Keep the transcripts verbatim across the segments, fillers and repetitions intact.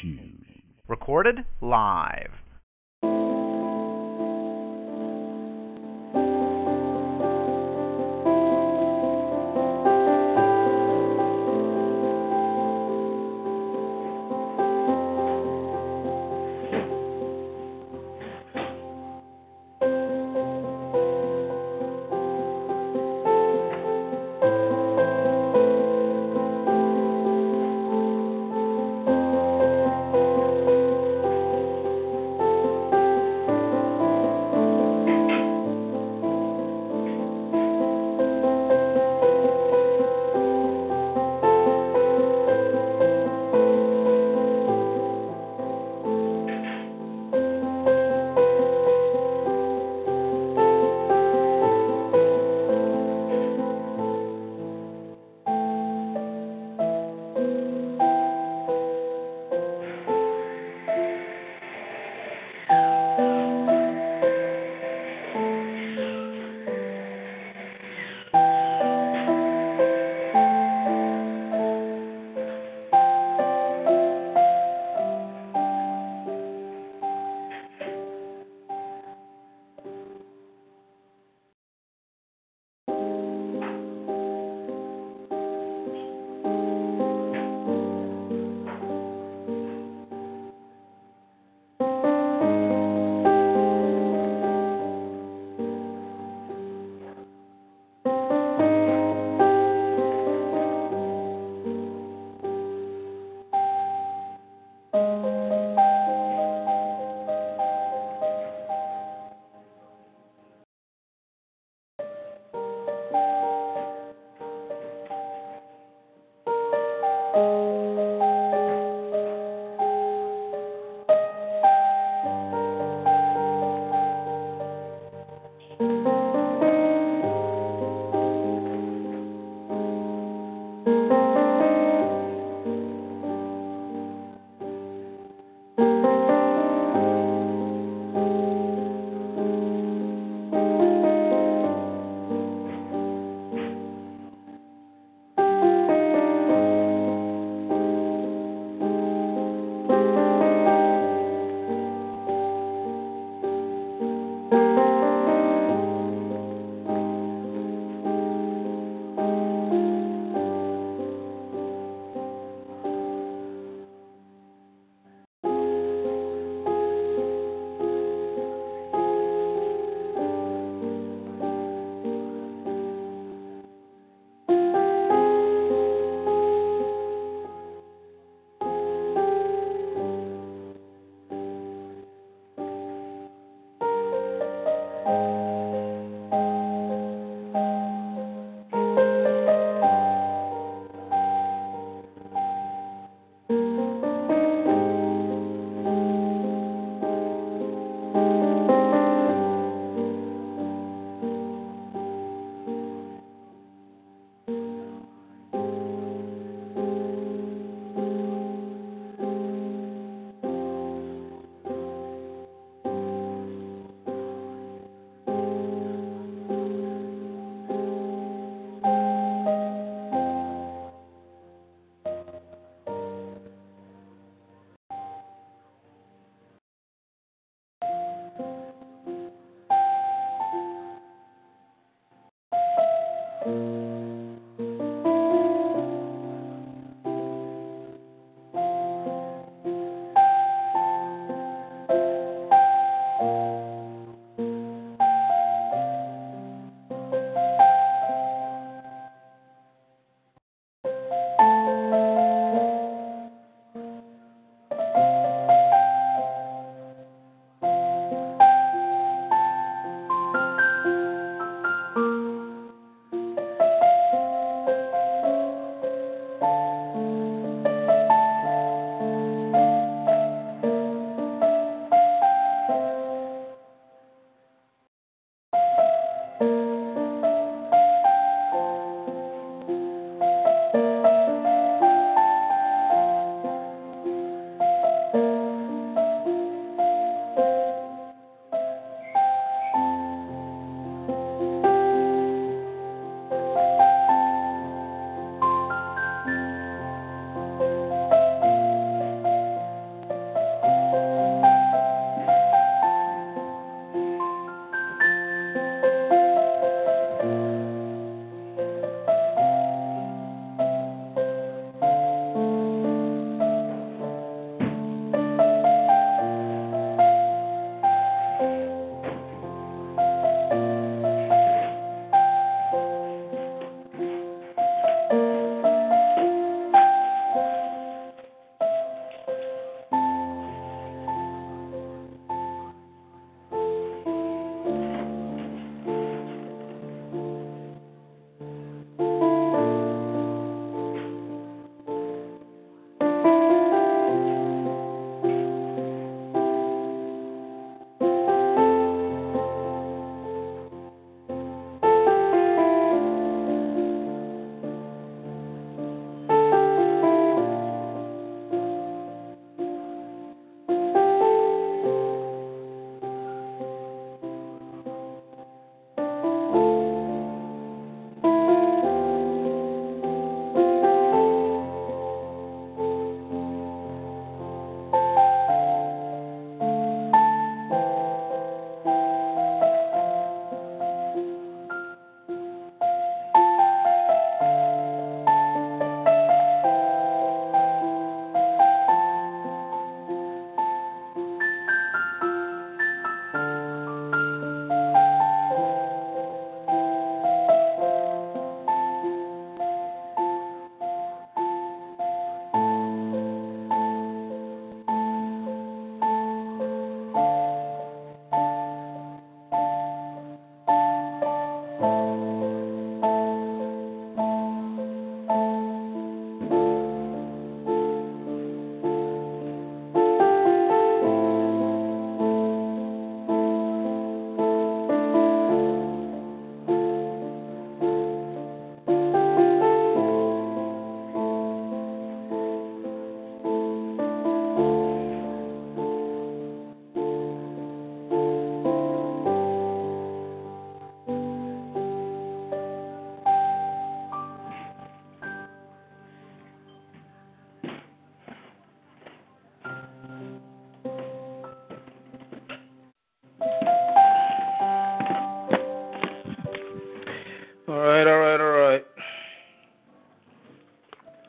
Shoes. Recorded live.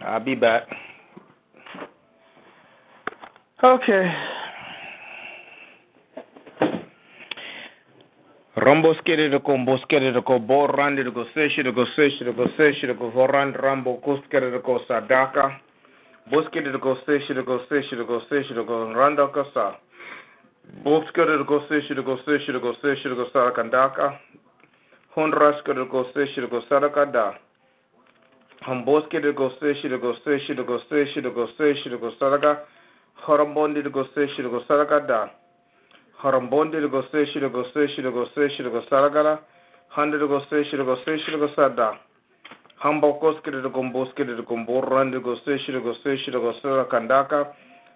I'll be back. Okay. Rombo skere de combo skere de combo rande de goseshi de goseshi de goseshi de govoran rambo koskere de kosadaka. Boskere de goseshi de goseshi de goseshi de goranda kosa. Boskere de goseshi de goseshi de goseshi de gosarakandaka. Honraskere de goseshi de gosarakada. Homboskere de goseshi de goseshi de goseshi de goseshi de gosaraka. Horombondi de goseshi de gosarakada. Harambondi to go station to go station to go station to go saragala, hundred to go station to go station to go sada, Hambokoski to Gomboski to Gomboran to go station to go station to go sarakandaka,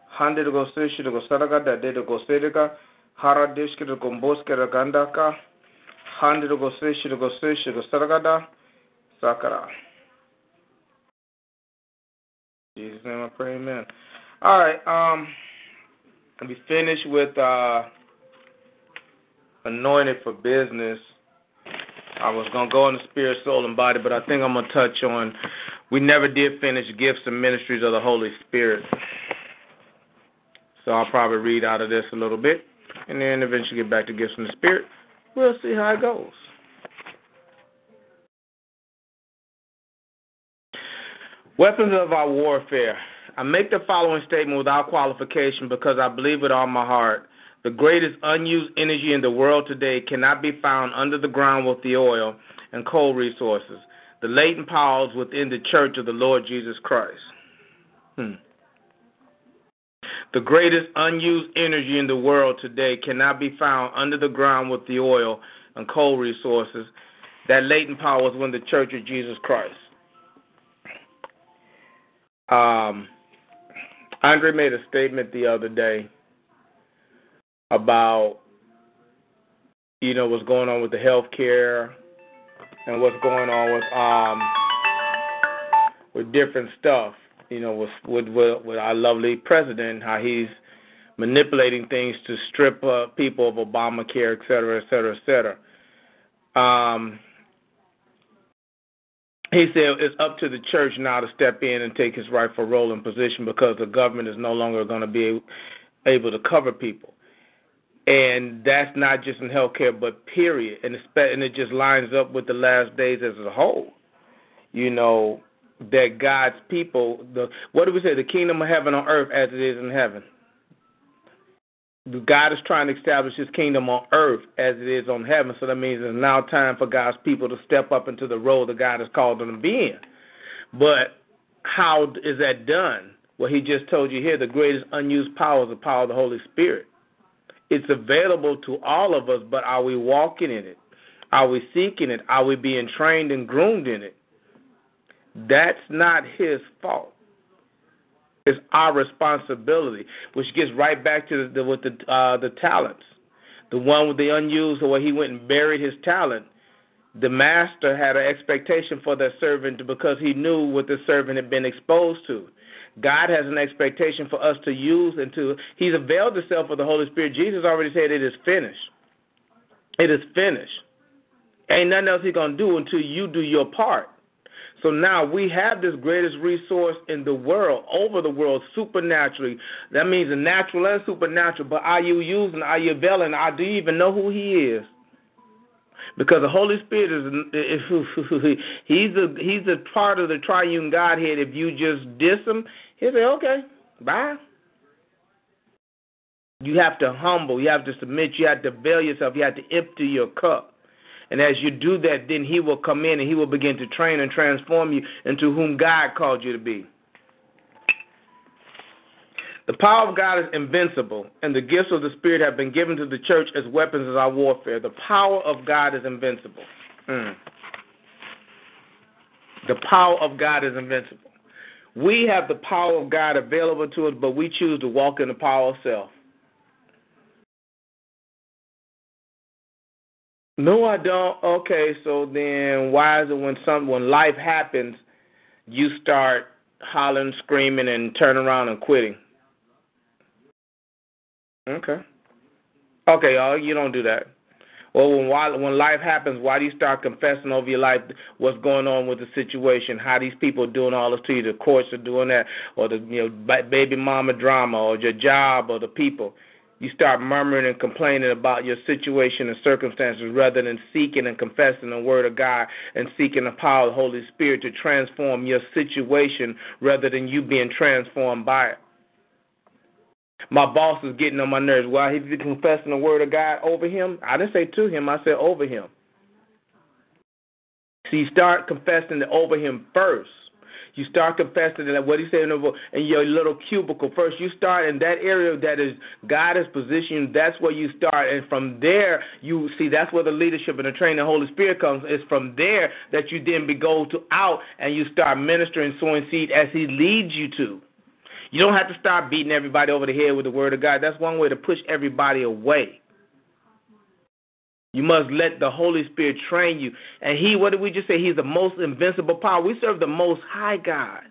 hundred to go station to go saragada, de to go sedika, Haradish to Gomboski to Gandaka, hundred to go station to go station to saragada, Sakara. In Jesus' name I pray, amen. All right, um, we finished with, uh, anointed for business. I was going to go into spirit, soul, and body, but I think I'm going to touch on, we never did finish gifts and ministries of the Holy Spirit. So I'll probably read out of this a little bit, and then eventually get back to gifts and the spirit. We'll see how it goes. Weapons of our warfare. I make the following statement without qualification because I believe it all my heart. The greatest unused energy in the world today cannot be found under the ground with the oil and coal resources, the latent powers within the church of the Lord Jesus Christ. Hmm. The greatest unused energy in the world today cannot be found under the ground with the oil and coal resources, that latent powers within the church of Jesus Christ. Um, Andre made a statement the other day about, you know, what's going on with the healthcare and what's going on with um with different stuff, you know, with with, with, with our lovely president, how he's manipulating things to strip uh, people of Obamacare, et cetera, et cetera, et cetera. Um, he said it's up to the church now to step in and take his rightful role and position because the government is no longer going to be able to cover people. And that's not just in healthcare, but period. And it just lines up with the last days as a whole. You know, that God's people, the what do we say, the kingdom of heaven on earth as it is in heaven. God is trying to establish his kingdom on earth as it is on heaven. So that means it's now time for God's people to step up into the role that God has called them to be in. But how is that done? Well, he just told you here, the greatest unused power is the power of the Holy Spirit. It's available to all of us, but are we walking in it? Are we seeking it? Are we being trained and groomed in it? That's not his fault. It's our responsibility, which gets right back to the, with the uh, the talents. The one with the unused, where he went and buried his talent, the master had an expectation for that servant because he knew what the servant had been exposed to. God has an expectation for us to use and to, he's availed himself of the Holy Spirit. Jesus already said it is finished. It is finished. Ain't nothing else he's going to do until you do your part. So now we have this greatest resource in the world, over the world, supernaturally. That means the natural and supernatural, but are you using, are you availing, do you even know who he is? Because the Holy Spirit is, he's a, he's a part of the triune Godhead. If you just diss him, he'll say, okay, bye. You have to humble. You have to submit. You have to veil yourself. You have to empty your cup. And as you do that, then he will come in and he will begin to train and transform you into whom God called you to be. The power of God is invincible, and the gifts of the Spirit have been given to the church as weapons of our warfare. The power of God is invincible. Mm. The power of God is invincible. We have the power of God available to us, but we choose to walk in the power of self. No, I don't. Okay, so then why is it when, some, when life happens, you start hollering, screaming, and turn around and quitting? Okay. Okay, y'all, you don't do that. Or when why, when life happens, why do you start confessing over your life what's going on with the situation, how these people are doing all this to you, the courts are doing that, or the you know, baby mama drama, or your job, or the people. You start murmuring and complaining about your situation and circumstances rather than seeking and confessing the Word of God and seeking the power of the Holy Spirit to transform your situation rather than you being transformed by it. My boss is getting on my nerves. Well, he's confessing the Word of God over him. I didn't say to him. I said over him. So you start confessing the over him first. You start confessing that what he said in your little cubicle first. You start in that area that is God has positioned. That's where you start. And from there, you see, that's where the leadership and the training of the Holy Spirit comes. It's from there that you then go to out and you start ministering, sowing seed as he leads you to. You don't have to start beating everybody over the head with the Word of God. That's one way to push everybody away. You must let the Holy Spirit train you. And he, what did we just say? He's the most invincible power. We serve the most high God.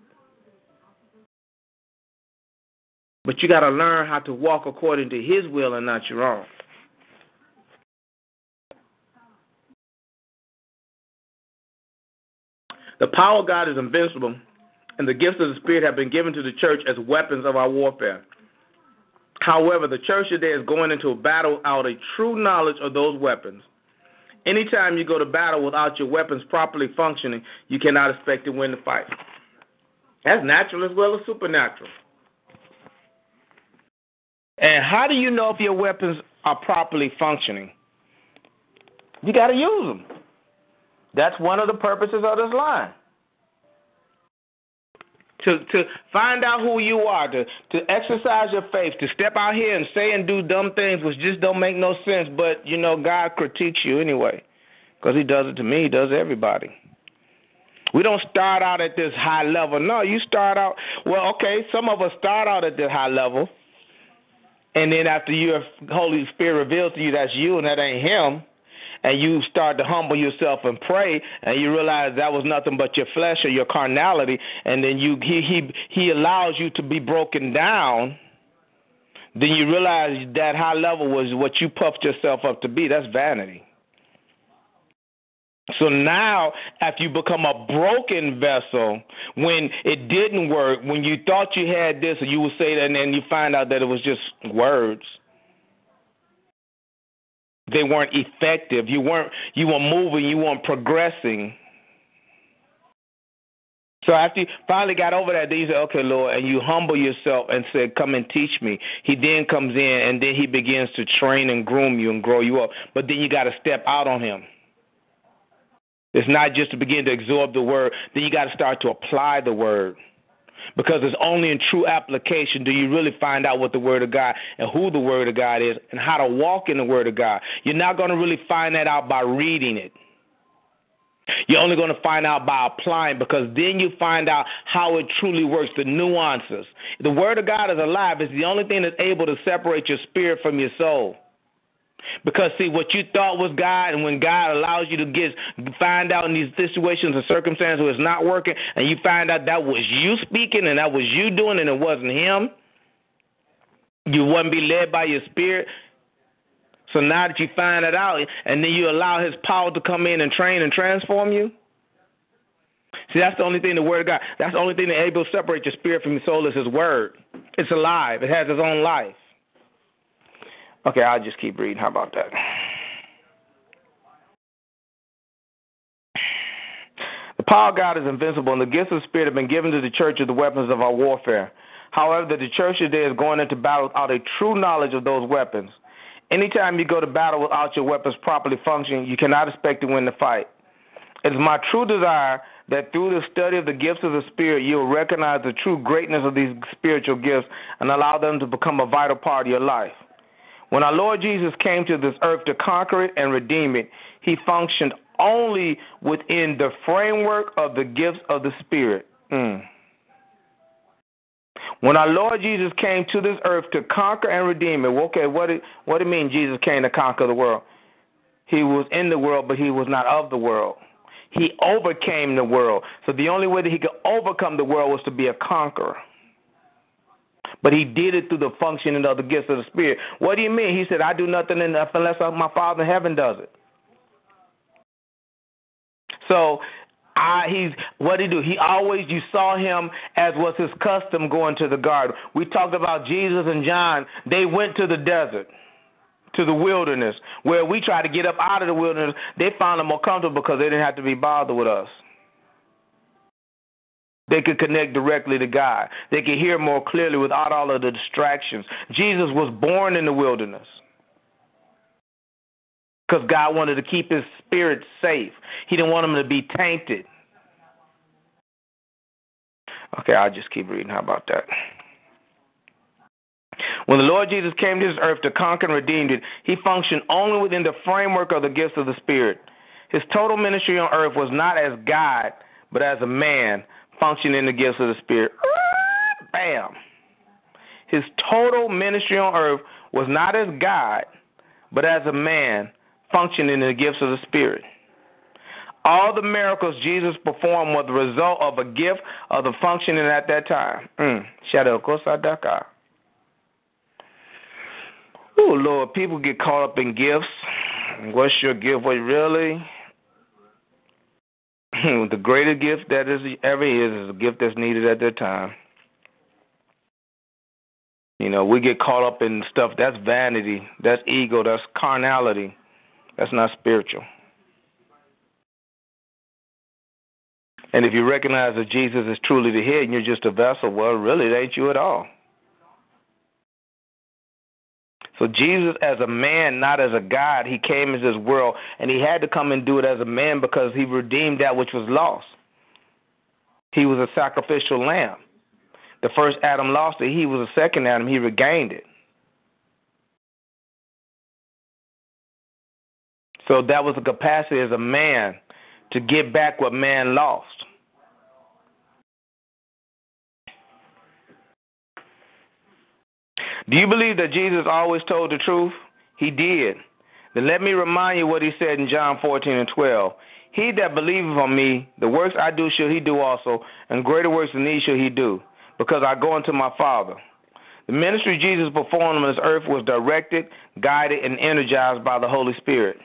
But you got to learn how to walk according to his will and not your own. The power of God is invincible, and the gifts of the Spirit have been given to the church as weapons of our warfare. However, the church today is going into a battle without a true knowledge of those weapons. Anytime you go to battle without your weapons properly functioning, you cannot expect to win the fight. That's natural as well as supernatural. And how do you know if your weapons are properly functioning? You got to use them. That's one of the purposes of this line. To, to find out who you are, to, to exercise your faith, to step out here and say and do dumb things which just don't make no sense, but, you know, God critiques you anyway because he does it to me, he does it to everybody. We don't start out at this high level. No, you start out, well, okay, some of us start out at this high level, and then after your Holy Spirit reveals to you that's you and that ain't him, and you start to humble yourself and pray, and you realize that was nothing but your flesh or your carnality, and then you he he, he allows you to be broken down, then you realize that high level was what you puffed yourself up to be. That's vanity. So now, after you become a broken vessel, when it didn't work, when you thought you had this, you would say that, and then you find out that it was just words. They weren't effective. You weren't you weren't moving, you weren't progressing. So after you finally got over that, then you say, okay, Lord, and you humble yourself and say, come and teach me. He then comes in, and then he begins to train and groom you and grow you up. But then you got to step out on him. It's not just to begin to absorb the word. Then you got to start to apply the word. Because it's only in true application do you really find out what the Word of God and who the Word of God is and how to walk in the Word of God. You're not going to really find that out by reading it. You're only going to find out by applying, because then you find out how it truly works, the nuances. The Word of God is alive. It's the only thing that's able to separate your spirit from your soul. Because, see, what you thought was God, and when God allows you to get find out in these situations and circumstances where it's not working, and you find out that was you speaking and that was you doing and it wasn't him, you wouldn't be led by your spirit. So now that you find it out, and then you allow his power to come in and train and transform you, see, that's the only thing the Word of God, that's the only thing that able to separate your spirit from your soul is his Word. It's alive. It has its own life. Okay, I'll just keep reading. How about that? The power of God is invincible, and the gifts of the Spirit have been given to the church as the weapons of our warfare. However, the church today is going into battle without a true knowledge of those weapons. Anytime you go to battle without your weapons properly functioning, you cannot expect to win the fight. It is my true desire that through the study of the gifts of the Spirit, you will recognize the true greatness of these spiritual gifts and allow them to become a vital part of your life. When our Lord Jesus came to this earth to conquer it and redeem it, he functioned only within the framework of the gifts of the Spirit. Mm. When our Lord Jesus came to this earth to conquer and redeem it, well, okay, what did, what did it mean Jesus came to conquer the world? He was in the world, but he was not of the world. He overcame the world. So the only way that he could overcome the world was to be a conqueror. But he did it through the functioning of the gifts of the Spirit. What do you mean? He said, I do nothing unless my Father in heaven does it. So I, he's what did he do? He always, you saw him as was his custom going to the garden. We talked about Jesus and John. They went to the desert, to the wilderness, where we try to get up out of the wilderness. They found it more comfortable because they didn't have to be bothered with us. They could connect directly to God. They could hear more clearly without all of the distractions. Jesus was born in the wilderness because God wanted to keep his spirit safe. He didn't want him to be tainted. Okay, I'll just keep reading. How about that? When the Lord Jesus came to this earth to conquer and redeem it, he functioned only within the framework of the gifts of the Spirit. His total ministry on earth was not as God, but as a man, functioning in the gifts of the Spirit. Bam. His total ministry on earth was not as God, but as a man, functioning in the gifts of the Spirit. All the miracles Jesus performed were the result of a gift of the functioning at that time. Mm. Shadokosadakai. Oh, Lord, people get caught up in gifts. What's your gift? What really? The greatest gift that is ever is is a gift that's needed at that time. You know, we get caught up in stuff that's vanity, that's ego, that's carnality. That's not spiritual. And if you recognize that Jesus is truly the head and you're just a vessel, well, really, it ain't you at all. So Jesus, as a man, not as a God, he came into this world, and he had to come and do it as a man because he redeemed that which was lost. He was a sacrificial lamb. The first Adam lost it. He was the second Adam. He regained it. So that was the capacity as a man to get back what man lost. Do you believe that Jesus always told the truth? He did. Then let me remind you what he said in John fourteen and twelve. He that believeth on me, the works I do shall he do also, and greater works than these shall he do, because I go unto my Father. The ministry Jesus performed on this earth was directed, guided, and energized by the Holy Spirit.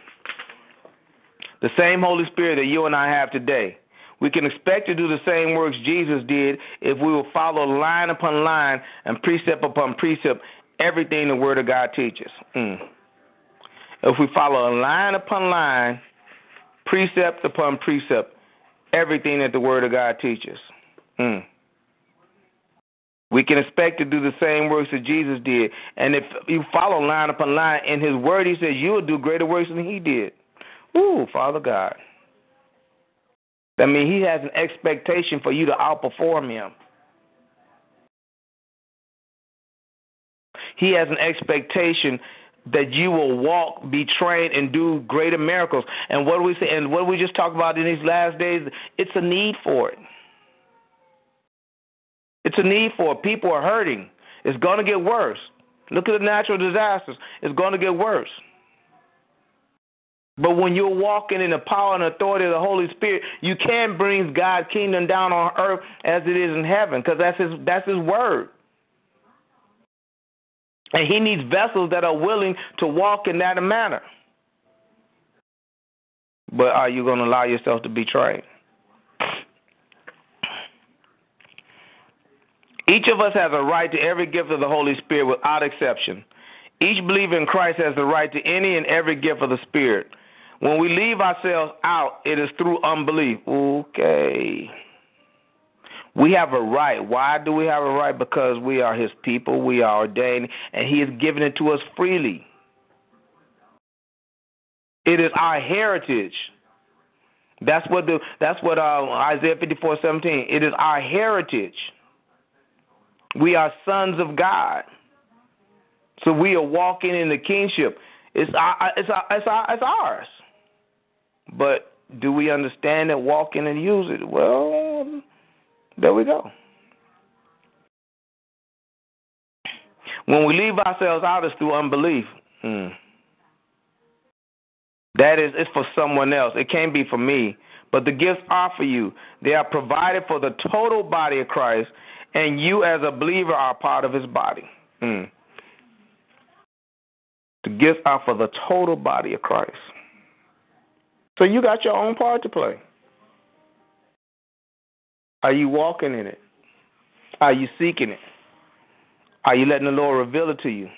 The same Holy Spirit that you and I have today. We can expect to do the same works Jesus did if we will follow line upon line and precept upon precept everything the Word of God teaches. Mm. If we follow line upon line, precept upon precept, everything that the Word of God teaches. Mm. We can expect to do the same works that Jesus did. And if you follow line upon line in his Word, he says you will do greater works than he did. Ooh, Father God. I mean, he has an expectation for you to outperform him. He has an expectation that you will walk, be trained, and do greater miracles. And what do we say? And what we just talked about in these last days, it's a need for it. It's a need for it. People are hurting. It's going to get worse. Look at the natural disasters. It's going to get worse. But when you're walking in the power and authority of the Holy Spirit, you can bring God's kingdom down on earth as it is in heaven, because that's his, that's his word. And he needs vessels that are willing to walk in that manner. But are you going to allow yourself to be trained? Each of us has a right to every gift of the Holy Spirit without exception. Each believer in Christ has the right to any and every gift of the Spirit. When we leave ourselves out, it is through unbelief. Okay. We have a right. Why do we have a right? Because we are his people, we are ordained, and he has given it to us freely. It is our heritage. That's what the, that's what uh, Isaiah fifty-four seventeen. It is our heritage. We are sons of God. So we are walking in the kingship. It's our, it's our, it's our, it's ours. But do we understand it, walk in and use it? Well, there we go. When we leave ourselves out, it's through unbelief. Mm. That is, it's for someone else. It can't be for me. But the gifts are for you. They are provided for the total body of Christ and you as a believer are part of his body. Mm. The gifts are for the total body of Christ. So you got your own part to play. Are you walking in it? Are you seeking it? Are you letting the Lord reveal it to you?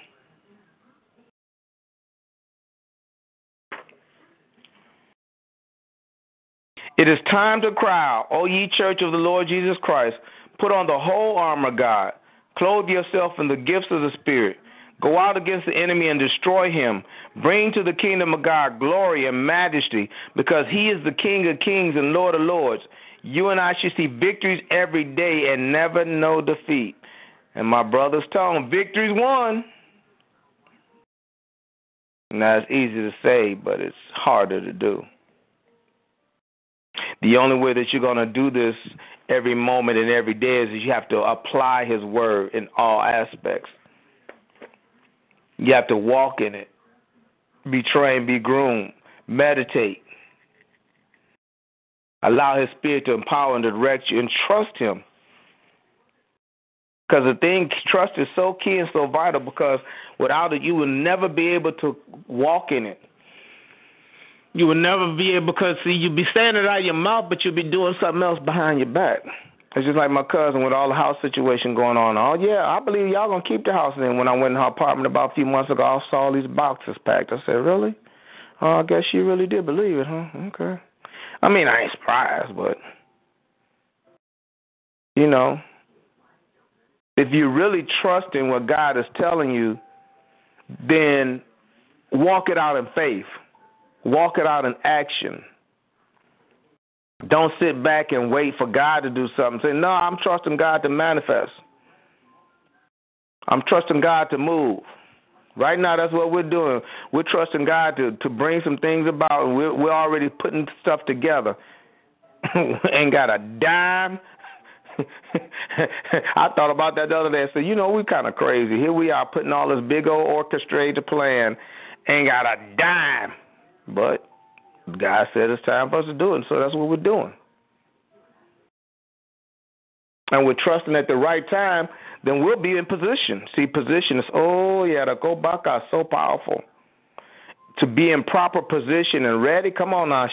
It is time to cry, O ye church of the Lord Jesus Christ. Put on the whole armor of God. Clothe yourself in the gifts of the Spirit. Go out against the enemy and destroy him. Bring to the kingdom of God glory and majesty, because he is the King of kings and Lord of lords. You and I should see victories every day and never know defeat. And my brother's telling, victory's won. Now, it's easy to say, but it's harder to do. The only way that you're going to do this every moment and every day is you have to apply his word in all aspects. You have to walk in it, be trained, be groomed, meditate. Allow his spirit to empower and direct you, and trust him. Because the thing, trust is so key and so vital, because without it, you will never be able to walk in it. You will never be able, because, see, you'll be saying it out of your mouth, but you'll be doing something else behind your back. It's just like my cousin with all the house situation going on. Oh, yeah, I believe y'all going to keep the house. And then when I went in her apartment about a few months ago, I saw all these boxes packed. I said, really? Oh, I guess she really did believe it, huh? Okay. I mean, I ain't surprised, but, you know, if you really trust in what God is telling you, then walk it out in faith. Walk it out in action. Don't sit back and wait for God to do something. Say, no, I'm trusting God to manifest. I'm trusting God to move. Right now, that's what we're doing. We're trusting God to, to bring some things about, and we're, we're already putting stuff together. Ain't got a dime. I thought about that the other day. I said, you know, we're kind of crazy. Here we are putting all this big old orchestrated plan. Ain't got a dime. But God said it's time for us to do it, and so that's what we're doing. And we're trusting at the right time, then we'll be in position. See, position is, oh, yeah, the Kobaka is so powerful. To be in proper position and ready, come on now.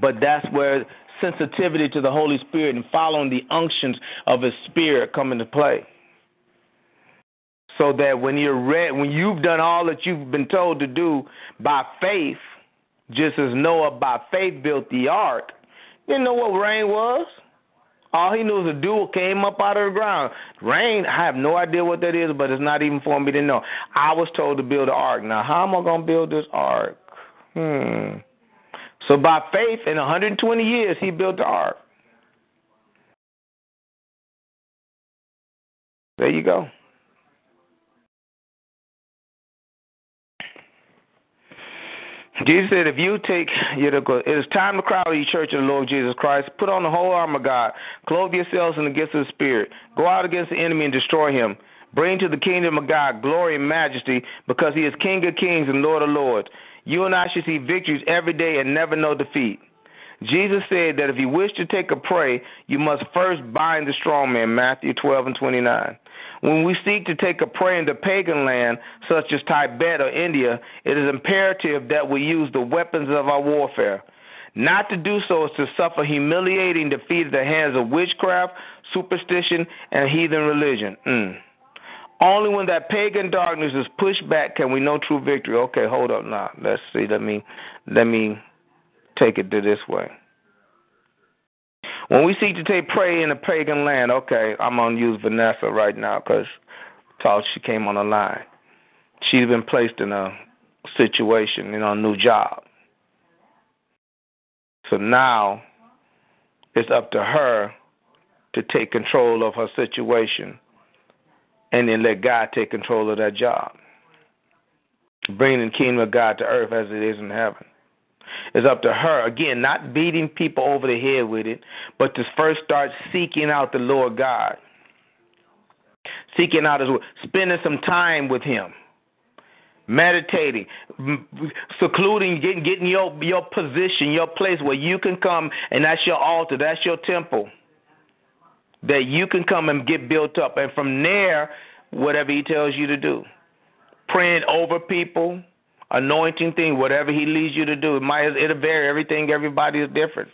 But that's where sensitivity to the Holy Spirit and following the unctions of his spirit come into play. So that when you're read, when you've done all that you've been told to do by faith, just as Noah by faith built the ark, didn't know what rain was. All he knew was a dew came up out of the ground. Rain, I have no idea what that is, but it's not even for me to know. I was told to build an ark. Now, how am I going to build this ark? Hmm. So by faith, in one hundred twenty years, he built the ark. There you go. Jesus said, if you take, it is time to cry to the church of the Lord Jesus Christ. Put on the whole armor of God. Clothe yourselves in the gifts of the Spirit. Go out against the enemy and destroy him. Bring to the kingdom of God glory and majesty, because he is King of kings and Lord of lords. You and I should see victories every day and never know defeat. Jesus said that if you wish to take a prey, you must first bind the strong man, Matthew twelve and twenty-nine. When we seek to take a prey into pagan land, such as Tibet or India, it is imperative that we use the weapons of our warfare. Not to do so is to suffer humiliating defeat at the hands of witchcraft, superstition, and heathen religion. Mm. Only when that pagan darkness is pushed back can we know true victory. Okay, hold up now. Let's see. Let me, let me take it to this way. When we seek to take prey in a pagan land, okay, I'm going to use Vanessa right now because she came on the line. She's been placed in a situation, in a new job. So now it's up to her to take control of her situation and then let God take control of that job. Bringing the kingdom of God to earth as it is in heaven. It's up to her, again, not beating people over the head with it, but to first start seeking out the Lord God, seeking out his word, spending some time with him, meditating, secluding, getting, getting your, your position, your place where you can come, and that's your altar, that's your temple. that you can come and get built up. And from there, whatever he tells you to do, praying over people, anointing thing, whatever he leads you to do. It might, it'll vary. Everything, everybody is different.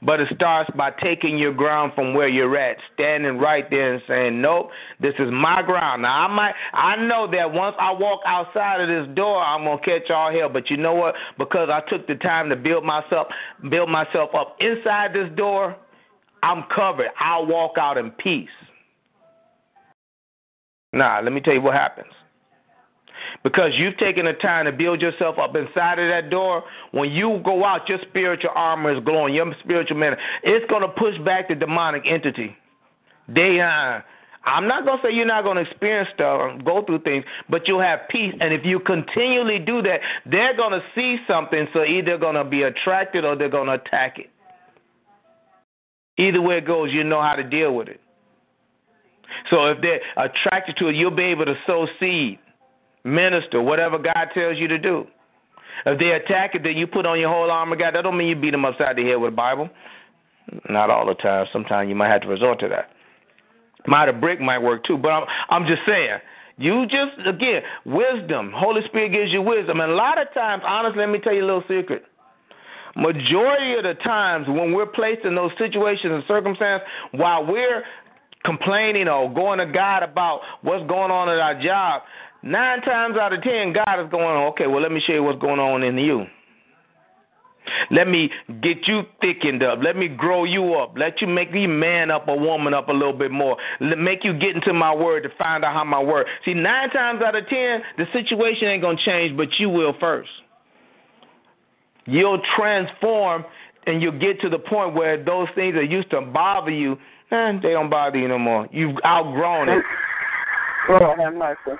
But it starts by taking your ground from where you're at, standing right there and saying, nope, this is my ground. Now, I might, I know that once I walk outside of this door, I'm going to catch all hell. But you know what? Because I took the time to build myself, build myself up inside this door, I'm covered. I'll walk out in peace. Nah, let me tell you what happens. Because you've taken the time to build yourself up inside of that door, when you go out, your spiritual armor is glowing, your spiritual man. It's going to push back the demonic entity. They, uh, I'm not going to say you're not going to experience stuff or go through things, but you'll have peace. And if you continually do that, they're going to see something, so either they're going to be attracted or they're going to attack it. Either way it goes, you know how to deal with it. So if they're attracted to it, you'll be able to sow seed, minister, whatever God tells you to do. If they attack it, then you put on your whole armor, God. That don't mean you beat them upside the head with a Bible. Not all the time. Sometimes you might have to resort to that. Might a brick might work too, but I'm, I'm just saying. You just, again, wisdom. Holy Spirit gives you wisdom. And a lot of times, honestly, let me tell you a little secret. Majority of the times when we're placed in those situations and circumstances, while we're complaining or going to God about what's going on at our job, Nine times out of ten, God is going, okay, well, let me show you what's going on in you. Let me get you thickened up. Let me grow you up. Let you make me man up or woman up a little bit more. Let, make you get into my word to find out how my word. See, nine times out of ten, the situation ain't going to change, but you will first. You'll transform, and you'll get to the point where those things that used to bother you, eh, they don't bother you no more. You've outgrown it. Well, have mercy.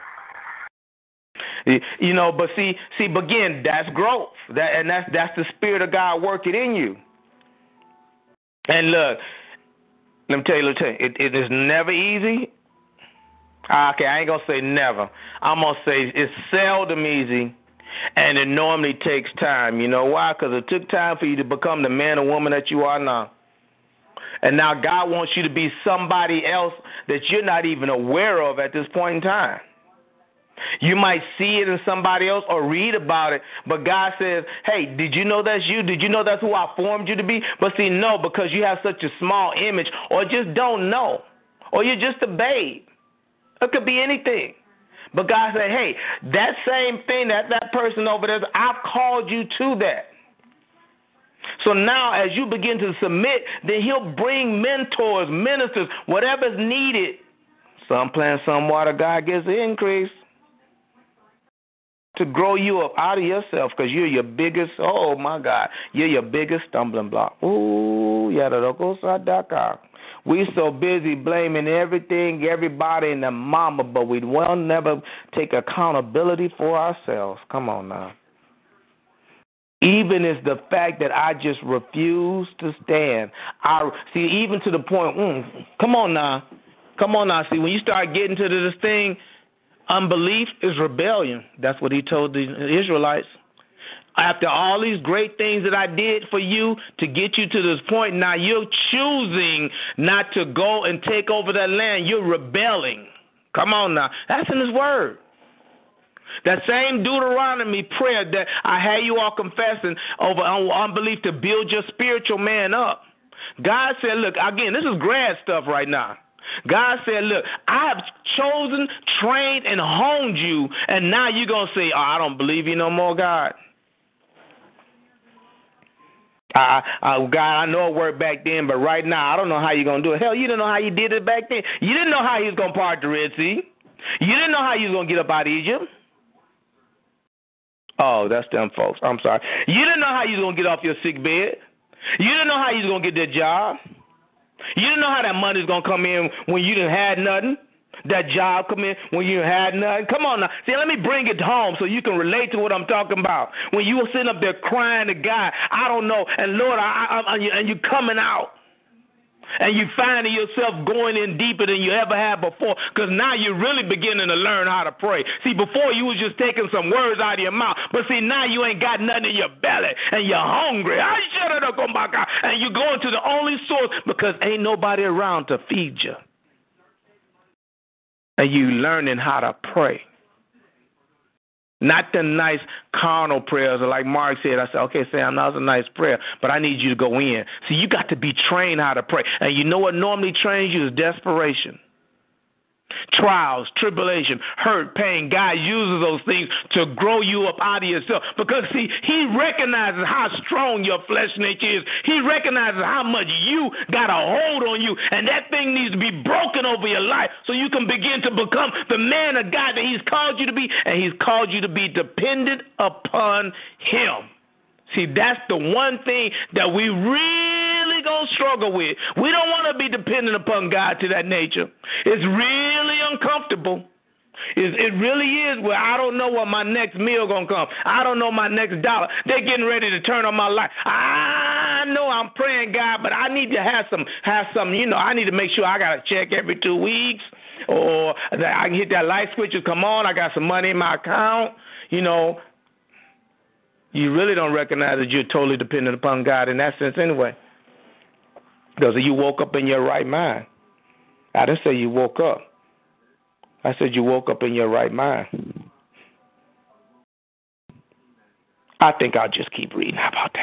You know, but see, see, but again, that's growth, that, and that's that's the Spirit of God working in you. And look, let me tell you, Lieutenant, it, it is never easy. Okay, I ain't gonna say never. I'm gonna say it's seldom easy, and it normally takes time. You know why? Because it took time for you to become the man or woman that you are now. And now God wants you to be somebody else that you're not even aware of at this point in time. You might see it in somebody else or read about it, but God says, hey, did you know that's you? Did you know that's who I formed you to be? But see, no, because you have such a small image, or just don't know, or you're just a babe. It could be anything. But God said, hey, that same thing that that person over there, I've called you to that. So now as you begin to submit, then he'll bring mentors, ministers, whatever's needed. Some plant, some water, God gives the increase. To grow you up out of yourself, because you're your biggest, oh my God, you're your biggest stumbling block. Ooh, yadadokosad dot com. We so busy blaming everything, everybody, and the mama, but we will never take accountability for ourselves. Come on now. Even is the fact that I just refuse to stand. I see, even to the point, mm, come on now. Come on now. See, when you start getting to this thing, unbelief is rebellion. That's what he told the Israelites. After all these great things that I did for you to get you to this point, now you're choosing not to go and take over that land. You're rebelling. Come on now. That's in his word. That same Deuteronomy prayer that I had you all confessing over unbelief to build your spiritual man up. God said, look, again, this is grad stuff right now. God said, look, I have chosen, trained, and honed you, and now you're going to say, oh, I don't believe you no more, God. I, I, God, I know it worked back then, but right now I don't know how you're going to do it. Hell, you didn't know how you did it back then. You didn't know how he was going to part the Red Sea. You didn't know how you was going to get up out of Egypt. Oh, that's them folks. I'm sorry. You didn't know how you was going to get off your sick bed. You didn't know how you was going to get that job. You didn't know how that money's going to come in when you didn't have nothing. That job come in when you had nothing. Come on now. See, let me bring it home so you can relate to what I'm talking about. When you were sitting up there crying to God, I don't know, and Lord, I, I, I, and you're coming out. And you're finding yourself going in deeper than you ever have before, because now you're really beginning to learn how to pray. See, before you was just taking some words out of your mouth, but see, now you ain't got nothing in your belly, and you're hungry. And you're going to the only source because ain't nobody around to feed you. And you learning how to pray. Not the nice carnal prayers, like Mark said. I said, okay, Sam, that was a nice prayer, but I need you to go in. See, you got to be trained how to pray. And you know what normally trains you is desperation. Trials, tribulation, hurt, pain. God uses those things to grow you up out of yourself. Because, see, he recognizes how strong your flesh nature is. He recognizes how much you got a hold on you. And that thing needs to be broken over your life so you can begin to become the man of God that he's called you to be. And he's called you to be dependent upon him. See, that's the one thing that we really going to struggle with. We don't want to be dependent upon God to that nature. It's really uncomfortable. It's, it really is where I don't know what my next meal going to come. I don't know my next dollar. They're getting ready to turn on my life. I know I'm praying, God, but I need to have some, have some, you know, I need to make sure I got a check every two weeks or that I can hit that light switch and come on, I got some money in my account, you know. You really don't recognize that you're totally dependent upon God in that sense anyway. Because you woke up in your right mind. I didn't say you woke up. I said you woke up in your right mind. I think I'll just keep reading. How about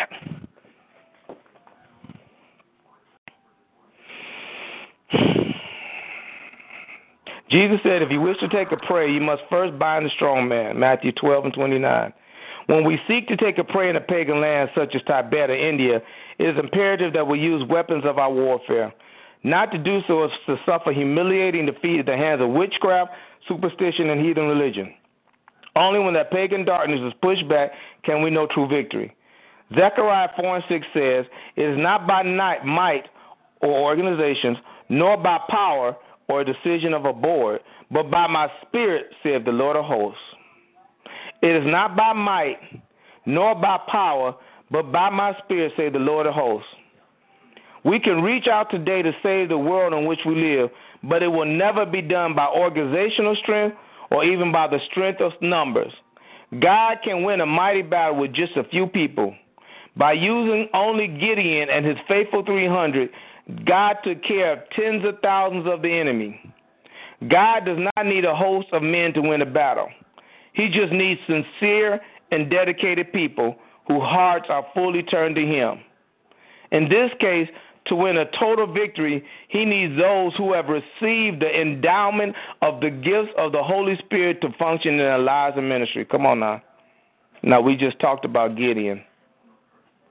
that? Jesus said, if you wish to take a prayer, you must first bind the strong man, Matthew twelve and twenty-nine. When we seek to take a prayer in a pagan land such as Tibet or India, it is imperative that we use weapons of our warfare. Not to do so is to suffer humiliating defeat at the hands of witchcraft, superstition, and heathen religion. Only when that pagan darkness is pushed back can we know true victory. Zechariah four and six says, it is not by night, might or organizations, nor by power or decision of a board, but by my spirit, saith the Lord of hosts. It is not by might, nor by power, but by my spirit, saith the Lord of hosts. We can reach out today to save the world in which we live, but it will never be done by organizational strength or even by the strength of numbers. God can win a mighty battle with just a few people. By using only Gideon and his faithful three hundred, God took care of tens of thousands of the enemy. God does not need a host of men to win a battle. He just needs sincere and dedicated people whose hearts are fully turned to him. In this case, to win a total victory, he needs those who have received the endowment of the gifts of the Holy Spirit to function in their lives and ministry. Come on now. Now, we just talked about Gideon,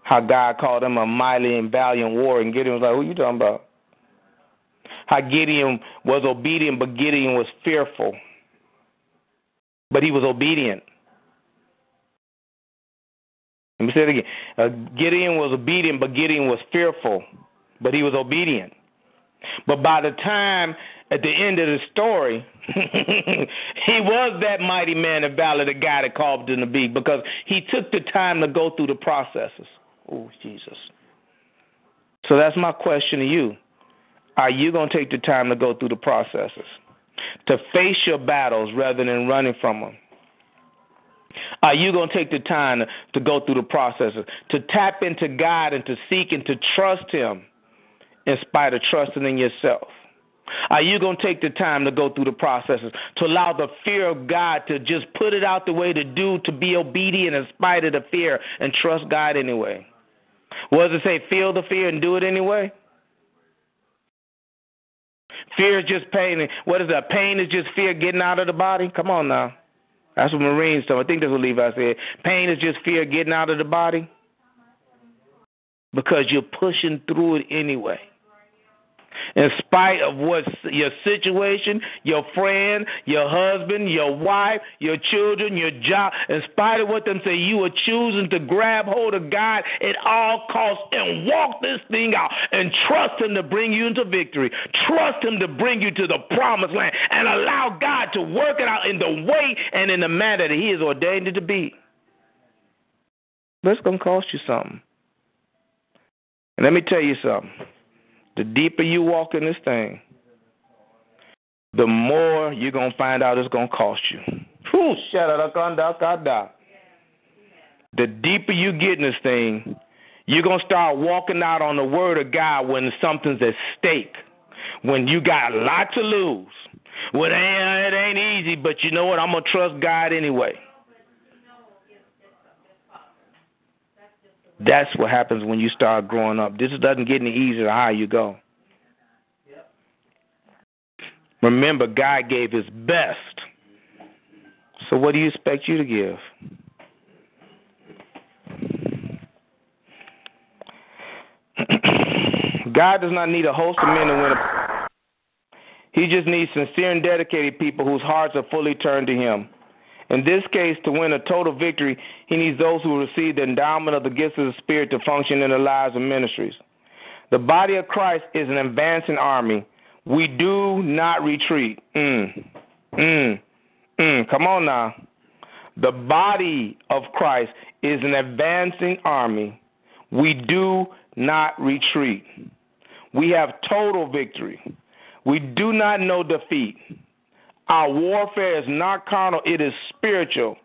how God called him a mighty and valiant warrior, and Gideon was like, who are you talking about? How Gideon was obedient, but Gideon was fearful. But he was obedient. Let me say it again. Uh, Gideon was obedient, but Gideon was fearful. But he was obedient. But by the time, at the end of the story, he was that mighty man of valor that God had called him to be because he took the time to go through the processes. Oh, Jesus. So that's my question to you. Are you going to take the time to go through the processes? To face your battles rather than running from them? Are you going to take the time to go through the processes, to tap into God and to seek and to trust him in spite of trusting in yourself? Are you going to take the time to go through the processes, to allow the fear of God to just put it out the way to do, to be obedient in spite of the fear and trust God anyway? What does it say? Feel the fear and do it anyway? Fear is just pain. What is that? Pain is just fear getting out of the body? Come on now. That's what Marines told. I think that's what Levi said. Pain is just fear getting out of the body because you're pushing through it anyway. In spite of what your situation, your friend, your husband, your wife, your children, your job, in spite of what them say, you are choosing to grab hold of God at all costs and walk this thing out and trust him to bring you into victory. Trust him to bring you to the promised land and allow God to work it out in the way and in the manner that he has ordained it to be. But it's going to cost you something. And let me tell you something. The deeper you walk in this thing, the more you're going to find out it's going to cost you. The deeper you get in this thing, you're going to start walking out on the word of God when something's at stake, when you got a lot to lose. Well, it ain't, it ain't easy, but you know what? I'm going to trust God anyway. That's what happens when you start growing up. This doesn't get any easier the higher you go. Remember, God gave his best. So what do you expect you to give? God does not need a host of men to win a... He just needs sincere and dedicated people whose hearts are fully turned to him. In this case, to win a total victory, he needs those who receive the endowment of the gifts of the Spirit to function in their lives and ministries. The body of Christ is an advancing army. We do not retreat. Mm. Mm. Mm. Come on now. The body of Christ is an advancing army. We do not retreat. We have total victory. We do not know defeat. Our warfare is not carnal, it is spiritual.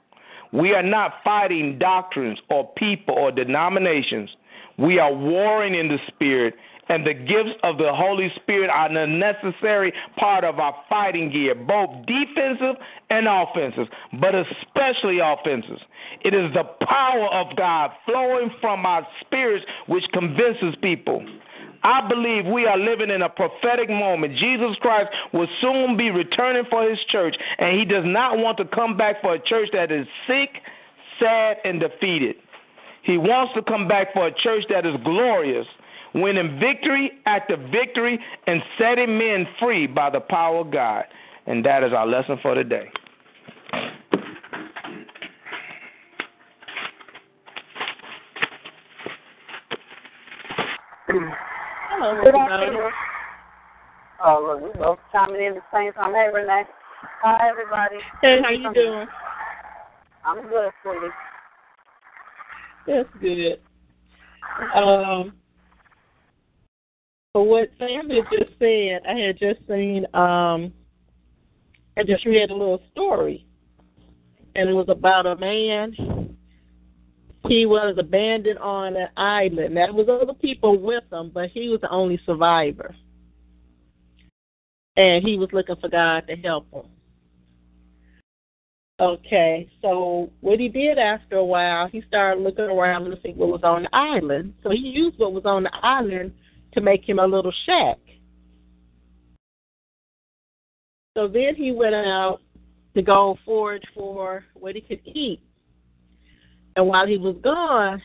We are not fighting doctrines or people or denominations. We are warring in the Spirit, and the gifts of the Holy Spirit are the necessary part of our fighting gear, both defensive and offensive, but especially offensive. It is the power of God flowing from our spirits which convinces people. I believe we are living in a prophetic moment. Jesus Christ will soon be returning for his church, and he does not want to come back for a church that is sick, sad, and defeated. He wants to come back for a church that is glorious, winning victory after victory and setting men free by the power of God. And that is our lesson for today. Hello, everybody. Oh, look, we're both chiming in at the same time. Hey, Renee. Hi, everybody. Hey, how you doing? I'm good, sweetie. That's good. Um, for what Sam had just said, I had just seen, um, I just read a little story, and it was about a man. He was abandoned on an island. Now, there was other people with him, but he was the only survivor. And he was looking for God to help him. Okay, so what he did after a while, he started looking around to see what was on the island. So he used what was on the island to make him a little shack. So then he went out to go forage for what he could eat. And while he was gone,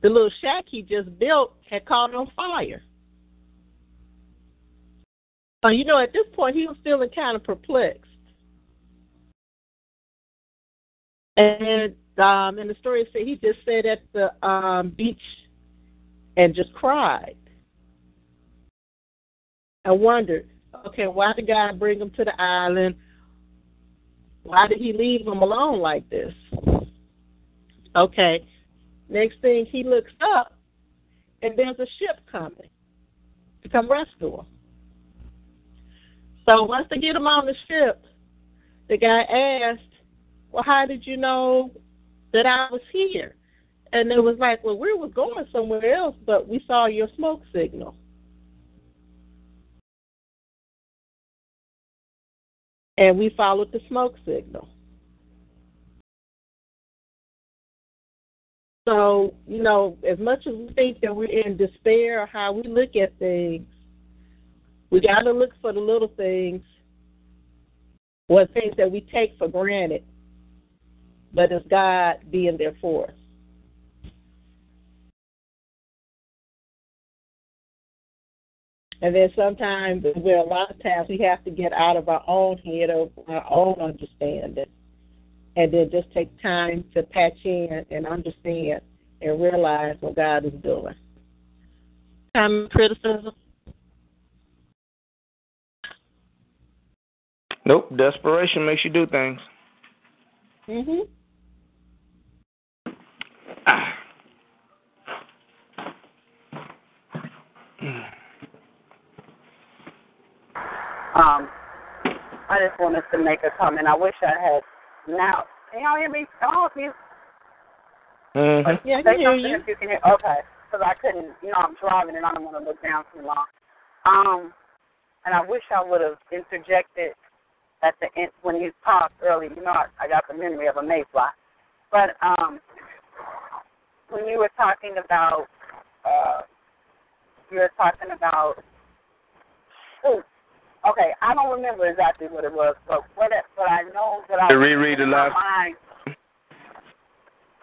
the little shack he just built had caught on fire. So, you know, at this point, he was feeling kind of perplexed. And um, in the story, said he just sat at the um, beach and just cried. I wondered, okay, why did God bring him to the island? Why did he leave him alone like this? Okay, next thing he looks up, and there's a ship coming to come rescue him. So once they get him on the ship, the guy asked, well, how did you know that I was here? And it was like, well, we were going somewhere else, but we saw your smoke signal. And we followed the smoke signal. So, you know, as much as we think that we're in despair or how we look at things, we got to look for the little things or things that we take for granted, but it's God being there for us. And then sometimes, well, a lot of times we have to get out of our own head or our own understanding. And then just take time to patch in and understand and realize what God is doing. Time criticism? Nope. Desperation makes you do things. Mm-hmm. Ah. Um, I just wanted to make a comment. I wish I had now. Can y'all hear me? All of you. Mm-hmm. Yeah, I can hear you. If you can hear. Okay, because I couldn't. You know, I'm driving and I don't want to look down too long. Um, and I wish I would have interjected at the end when you talked earlier. You know, I, I got the memory of a mayfly. But um, when you were talking about, uh, you were talking about. Ooh, okay, I don't remember exactly what it was, but what it, but I know that I to reread the last.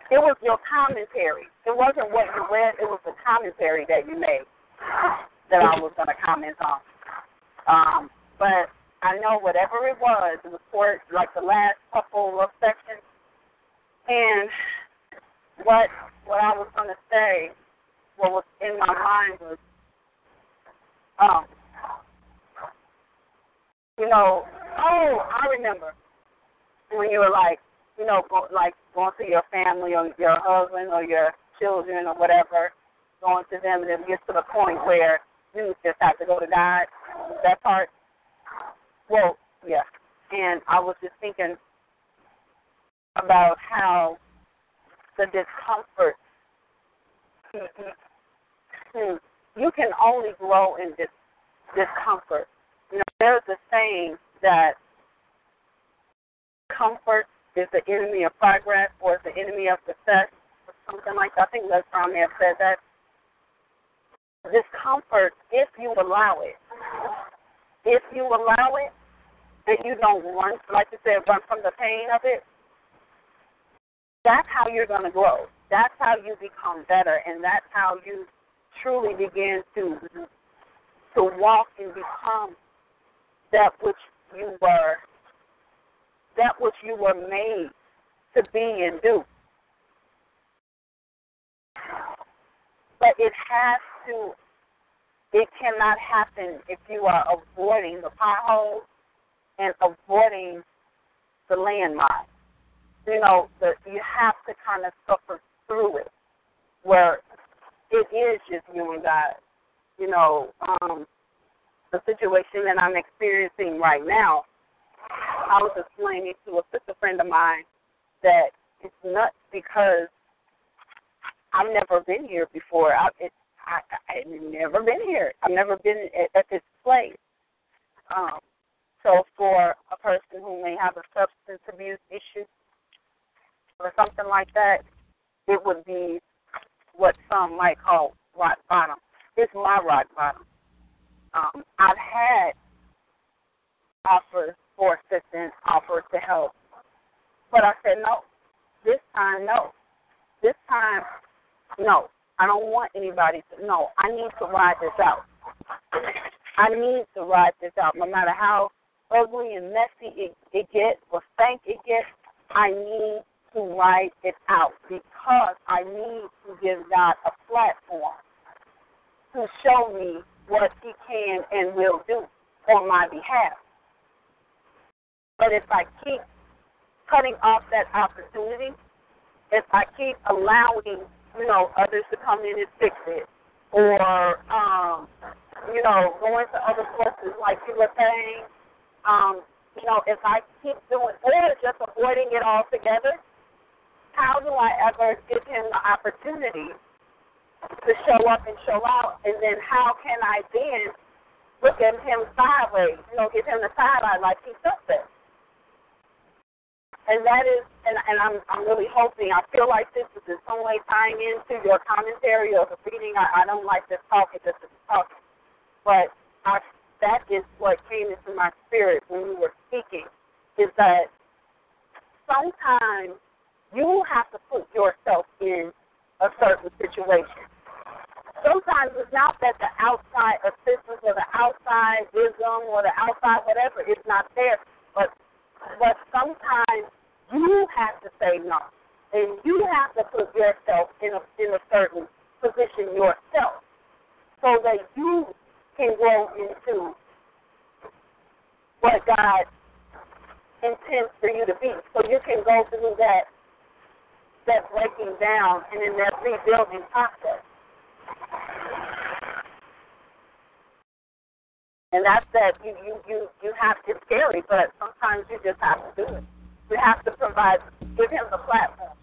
It was your commentary. It wasn't what you read. It was the commentary that you made that I was going to comment on. Um, but I know whatever it was, it was for like the last couple of sections. And what what I was going to say, what was in my mind was, um. You know, oh, I remember when you were like, you know, go, like going to your family or your husband or your children or whatever, going to them and it gets to the point where you just have to go to God, that part. Well, yeah. And I was just thinking about how the discomfort, you can only grow in dis- discomfort. You know, there's a saying that comfort is the enemy of progress or is the enemy of success or something like that. I think Les Brown may have said that. Discomfort, if you allow it, if you allow it and you don't run, like you said, run from the pain of it, that's how you're going to grow. That's how you become better, and that's how you truly begin to to walk and become that which you were, that which you were made to be and do. But it has to, it cannot happen if you are avoiding the potholes and avoiding the landmine. You know, the, you have to kind of suffer through it, where it is just you and God. You know, um, the situation that I'm experiencing right now, I was explaining to a sister friend of mine that it's nuts because I've never been here before. I, it, I, I've never been here. I've never been at, at this place. Um, so for a person who may have a substance abuse issue or something like that, it would be what some might call rock bottom. It's my rock bottom. Um, I've had offers for assistance, offers to help. But I said, no, this time, no. This time, no. I don't want anybody to, no, I need to ride this out. I need to ride this out. No matter how ugly and messy it, it gets or stank it gets, I need to ride it out because I need to give God a platform to show me what he can and will do on my behalf. But if I keep cutting off that opportunity, if I keep allowing, you know, others to come in and fix it, or, um, you know, going to other sources like you were saying, um, you know, if I keep doing, or just avoiding it altogether, how do I ever give him the opportunity to show up and show out, and then how can I then look at him sideways, you know, give him the side eye like he took it? And that is, and, and I'm I'm really hoping, I feel like this is in some way tying into your commentary or the reading. I, I don't like this talking, just talking, but I, that is what came into my spirit when we were speaking, is that sometimes you have to put yourself in a certain situation. Sometimes it's not that the outside assistance or the outside wisdom or the outside whatever is not there, but but sometimes you have to say no, and you have to put yourself in a in a certain position yourself, so that you can grow into what God intends for you to be. So you can go through that. that breaking down and in that rebuilding process. And that's that you, you, you, you have to, it's scary, but sometimes you just have to do it. You have to provide, give him the platform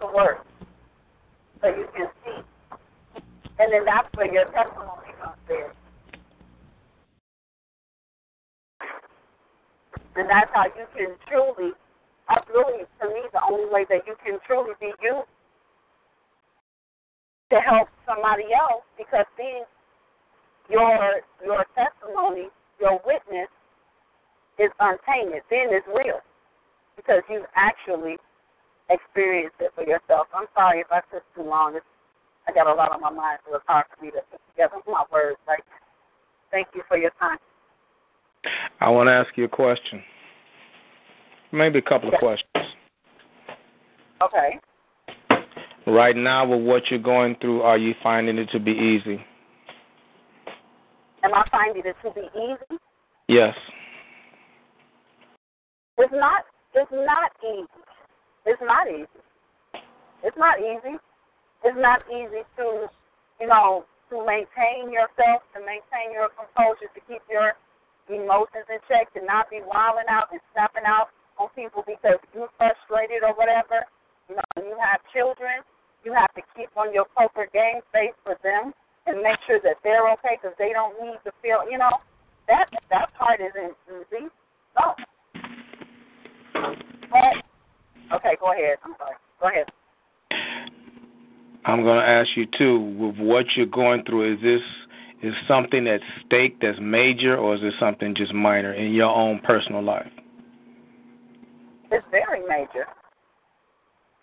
to work so you can see. And then that's where your testimony comes in. And that's how you can truly, that's really, to me, the only way that you can truly be used to help somebody else, because these, Your your testimony, your witness is untainted. Then it's real because you've actually experienced it for yourself. I'm sorry if I took too long. It's, I got a lot on my mind, so it's hard for me to put together my words. Like, thank you for your time. I want to ask you a question. Maybe a couple yes. of questions. Okay. Right now, with what you're going through, are you finding it to be easy? Am I finding it to be easy? Yes. It's not. It's not easy. It's not easy. It's not easy. It's not easy to, you know, to maintain yourself, to maintain your composure, to keep your emotions in check, to not be wilding out and snapping out on people because you're frustrated or whatever. You know, you have children. You have to keep on your poker game face for them. And make sure that they're okay because they don't need to feel, you know, that that part isn't easy. No. But, okay, go ahead. I'm sorry. Go ahead. I'm going to ask you, too, with what you're going through, is this is something at stake that's major, or is it something just minor in your own personal life? It's very major.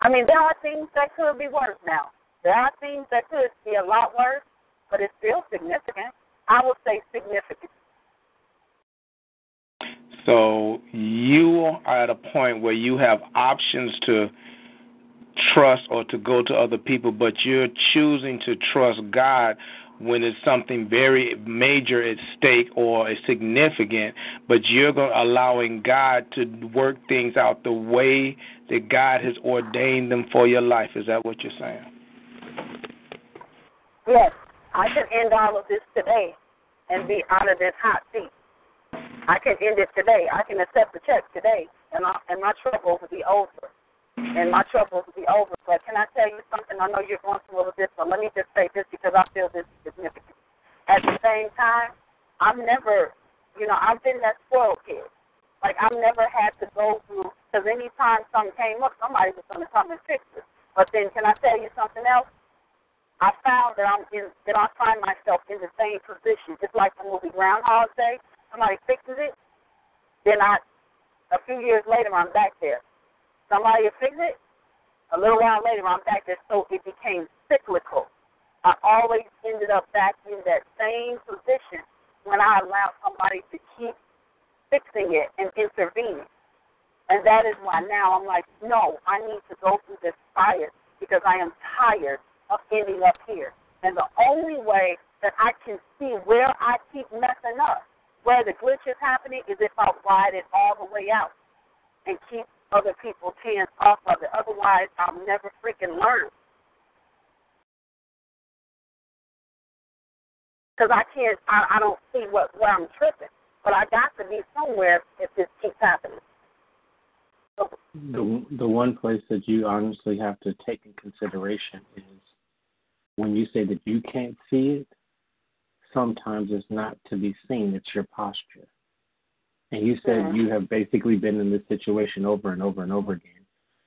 I mean, there are things that could be worse now. There are things that could be a lot worse. But it's still significant. I would say significant. So you are at a point where you have options to trust or to go to other people, but you're choosing to trust God when it's something very major at stake or is significant, but you're going allowing God to work things out the way that God has ordained them for your life. Is that what you're saying? Yes. I can end all of this today and be out of this hot seat. I can end it today. I can accept the check today, and, I, and my trouble will be over. And my trouble will be over. But can I tell you something? I know you're going through this, but let me just say this because I feel this is significant. At the same time, I've never, you know, I've been that spoiled kid. Like, I've never had to go through, because any time something came up, somebody was going to come and fix it. But then can I tell you something else? I found that I'm in, that I find myself in the same position. It's like the movie Groundhog Day. Somebody fixes it, then I, a few years later, I'm back there. Somebody fixes it, a little while later, I'm back there. So it became cyclical. I always ended up back in that same position when I allowed somebody to keep fixing it and intervening. And that is why now I'm like, no, I need to go through this fire because I am tired of ending up here. And the only way that I can see where I keep messing up, where the glitch is happening, is if I ride it all the way out and keep other people's hands off of it. Otherwise, I'll never freaking learn. Because I can't, I, I don't see what, where I'm tripping. But I got to be somewhere if this keeps happening. So, the, the one place that you honestly have to take in consideration is when you say that you can't see it, sometimes it's not to be seen. It's your posture. And you said mm-hmm. you have basically been in this situation over and over and over again,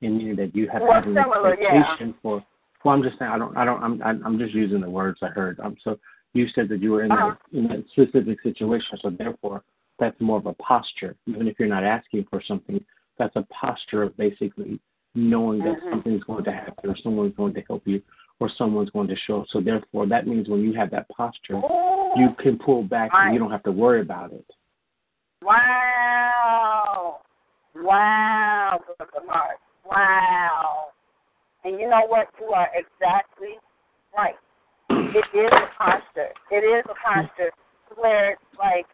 and meaning that you have well, had an similar, expectation yeah. for. Well, I'm just saying I don't. I don't. I'm. I'm just using the words I heard. Um, so you said that you were in uh-huh. that in that specific situation. So therefore, that's more of a posture. Even if you're not asking for something, that's a posture of basically knowing that mm-hmm. something's going to happen, or someone's going to help you, or someone's going to show up. So therefore, that means when you have that posture, you can pull back right. and you don't have to worry about it. Wow. Wow, Brother Mark. Wow. And you know what? You are exactly right. It is a posture. It is a posture where it's like,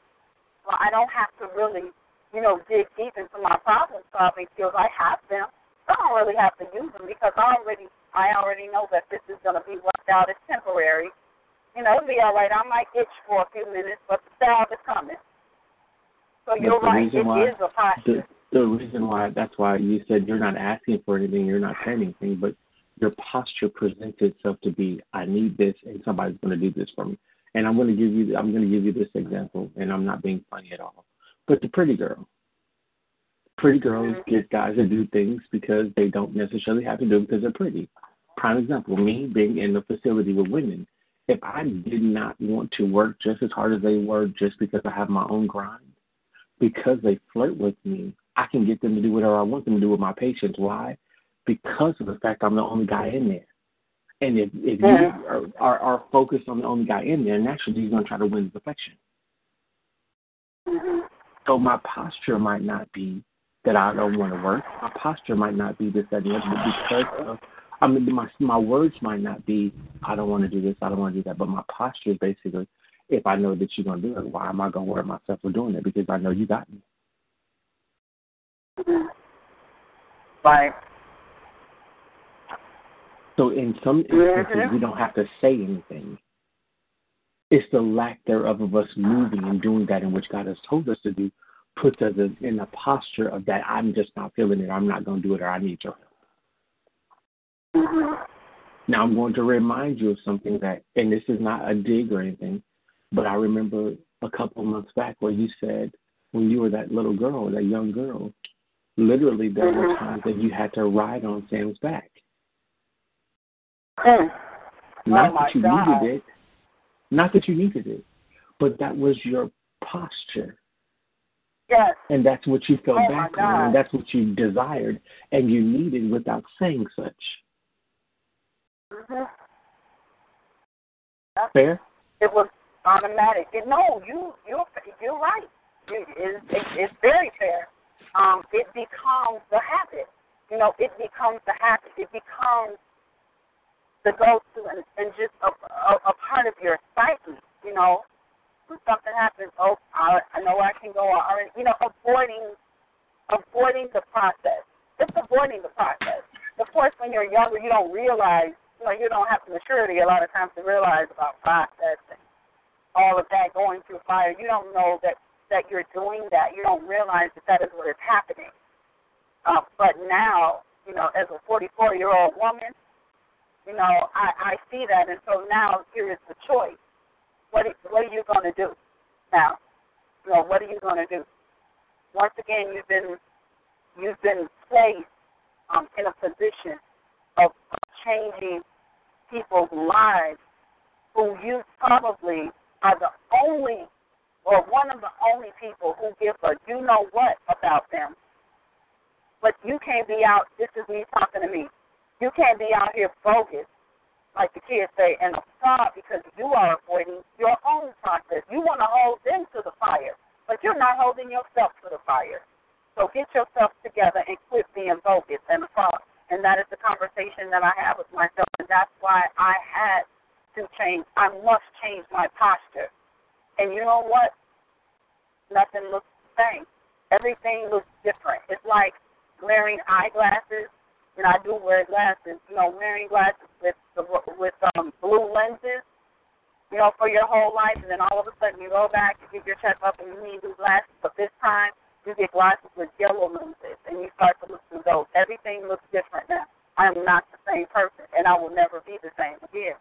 well, I don't have to really, you know, dig deep into my problem-solving skills. I have them. I don't really have to use them because I already I already know that this is going to be worked out. It's temporary. you know, it'll be all right. I might itch for a few minutes, but the salve is coming. So you're right. It why, is a posture. The, the reason why, that's why you said you're not asking for anything, you're not saying anything, but your posture presents itself to be, I need this, and somebody's going to do this for me. And I'm going to give you, I'm going to give you this example, and I'm not being funny at all. But the pretty girl, pretty girls mm-hmm. get guys to do things because they don't necessarily have to do it because they're pretty. Prime example, me being in the facility with women. If I did not want to work just as hard as they were just because I have my own grind, because they flirt with me, I can get them to do whatever I want them to do with my patients. Why? Because of the fact I'm the only guy in there. And if, if yeah. you are, are, are focused on the only guy in there, naturally you're going to try to win his affection. Mm-hmm. So my posture might not be that I don't want to work. My posture might not be this, that, and the other, because of, I mean, my, my words might not be, I don't want to do this, I don't want to do that, but my posture is basically, if I know that you're going to do it, why am I going to worry myself for doing it? Because I know you got me. Mm-hmm. Right. So in some instances, mm-hmm. we don't have to say anything. It's the lack thereof of us moving and doing that in which God has told us to do puts us in a posture of that I'm just not feeling it, I'm not going to do it, or I need your help. Mm-hmm. Now, I'm going to remind you of something that, and this is not a dig or anything, but I remember a couple of months back where you said when you were that little girl, that young girl, literally there mm-hmm. were times that you had to ride on Sam's back. Mm. Not oh that you God. needed it, not that you needed it, but that was your posture. Yes. And that's what you fell oh back on, and that's what you desired, and you needed without saying such. Mm-hmm. That's fair? It was automatic. It, no, you, you're, you're right. It, it, it, it's very fair. Um, it becomes the habit. You know, it becomes the habit. It becomes the go-to and, and just a, a, a part of your psyche, you know. When something happens, oh, I, I know where I can go. Or, you know, avoiding avoiding the process. Just avoiding the process. Of course, when you're younger, you don't realize, you know, you don't have the maturity a lot of times to realize about process and all of that, going through fire. You don't know that, that you're doing that. You don't realize that that is what is happening. Uh, but now, you know, as a forty-four-year-old woman, you know, I, I see that, and so now here is the choice. What what are you going to do now? You know, what are you going to do? Once again, you've been you've been placed um, in a position of, of changing people's lives, who you probably are the only or one of the only people who give a you know what about them. But you can't be out. This is me talking to me. You can't be out here bogus, like the kids say, and a fraud because you are avoiding your own process. You want to hold them to the fire, but you're not holding yourself to the fire. So get yourself together and quit being bogus and a fraud. And that is the conversation that I have with myself, and that's why I had to change. I must change my posture. And you know what? Nothing looks the same. Everything looks different. It's like wearing eyeglasses. And I do wear glasses, you know, wearing glasses with the, with um, blue lenses, you know, for your whole life. And then all of a sudden you go back, you get your checkup, and you need new glasses. But this time you get glasses with yellow lenses, and you start to look through those. Everything looks different now. I am not the same person, and I will never be the same again.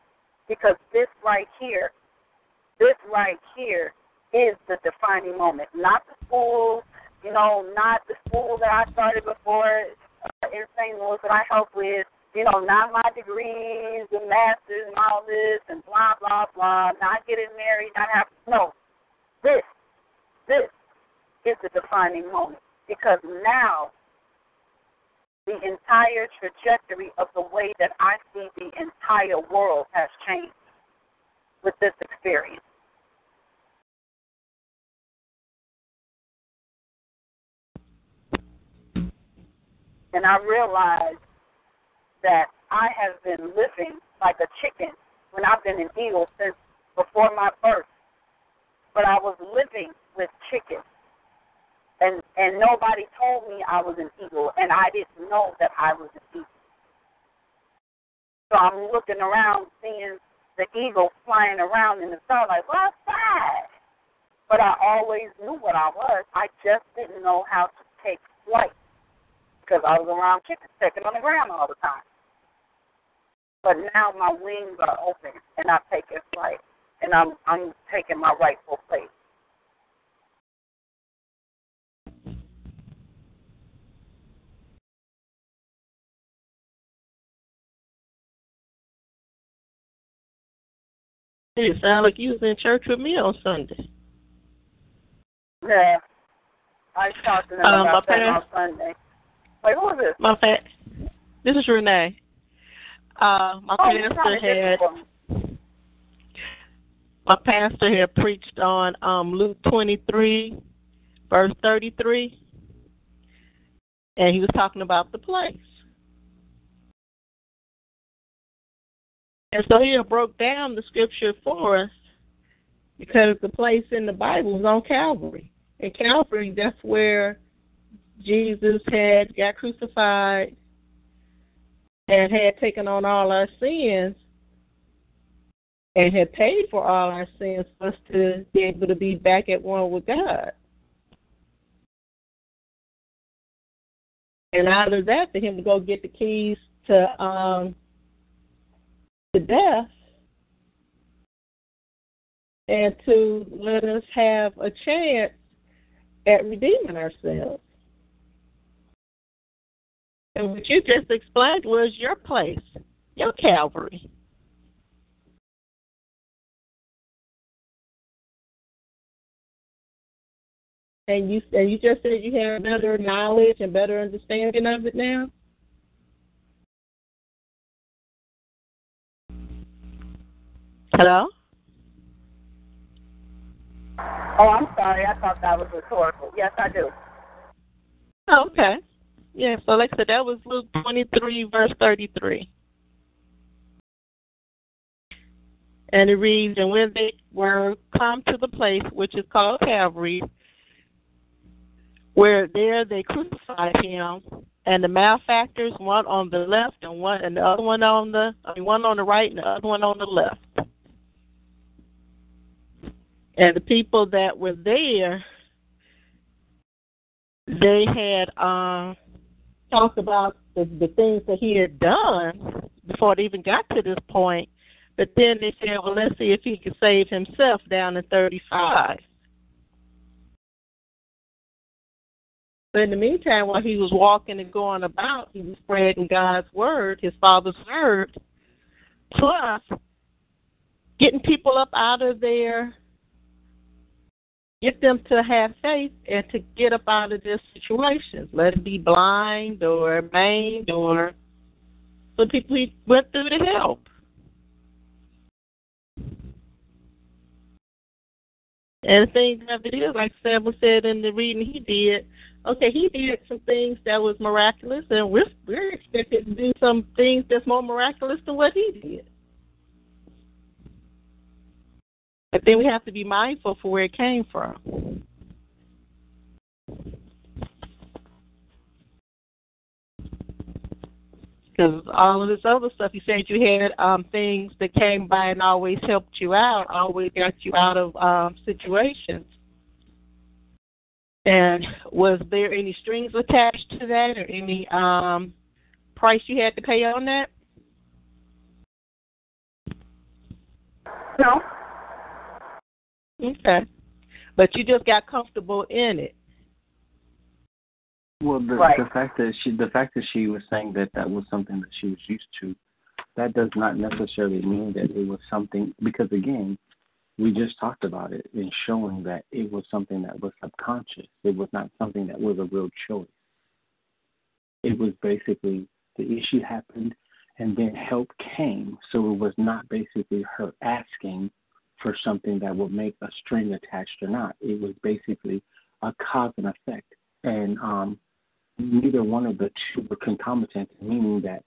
Because this right here, this right here is the defining moment. Not the school, you know, not the school that I started before in Saint Louis that I help with, you know, not my degrees and masters and all this and blah, blah, blah, not getting married, not having, no. This, this is the defining moment because now the entire trajectory of the way that I see the entire world has changed with this experience. And I realized that I have been living like a chicken when I've been an eagle since before my birth. But I was living with chicken. And and nobody told me I was an eagle, and I didn't know that I was an eagle. So I'm looking around seeing the eagle flying around in the star like, what's that? But I always knew what I was. I just didn't know how to take flight because I was around chickens checking on the ground all the time. But now my wings are open, and I'm taking flight, and I'm I'm taking my rightful place. It sounded like you was in church with me on Sunday. Yeah, I was talking about um, my that parents, on Sunday. Wait, who was this? My fa- This is Renee. Uh, my oh, pastor had my pastor had preached on um, Luke twenty-three, verse thirty-three, and he was talking about the place. And so he broke down the scripture for us because the place in the Bible is on Calvary. And Calvary, that's where Jesus had got crucified and had taken on all our sins and had paid for all our sins for us to be able to be back at one with God. And out of that, for him to go get the keys to... Um, to death and to let us have a chance at redeeming ourselves. And what you just explained was your place, your Calvary. And you and you just said you have better knowledge and better understanding of it now? Hello? Oh, I'm sorry. I thought that was rhetorical. Yes, I do. Oh, okay. Yeah, so like I said, that was Luke twenty-three, verse thirty-three. And it reads, and when they were come to the place which is called Calvary, where there they crucified him, and the malefactors, one on the left and one and the other one on the I mean, one on the right and the other one on the left. And the people that were there, they had uh, talked about the, the things that he had done before it even got to this point. But then they said, well, let's see if he could save himself down in thirty-five. But in the meantime, while he was walking and going about, he was spreading God's word, his Father's word, plus getting people up out of there. Get them to have faith and to get up out of their situations. Let it be blind or maimed or so people he went through to help. And the thing of it is, like Samuel said in the reading he did, okay, he did some things that was miraculous, and we're, we're expected to do some things that's more miraculous than what he did. But then we have to be mindful for where it came from. Because all of this other stuff, you said you had um, things that came by and always helped you out, always got you out of um, situations. And was there any strings attached to that or any um, price you had to pay on that? No. Okay. But you just got comfortable in it. Well, the, right. the fact that she the fact that she was saying that that was something that she was used to, that does not necessarily mean that it was something, because, again, we just talked about it in showing that it was something that was subconscious. It was not something that was a real choice. It was basically the issue happened and then help came, so it was not basically her asking for something that would make a string attached or not. It was basically a cause and effect. And um, neither one of the two were concomitant, meaning that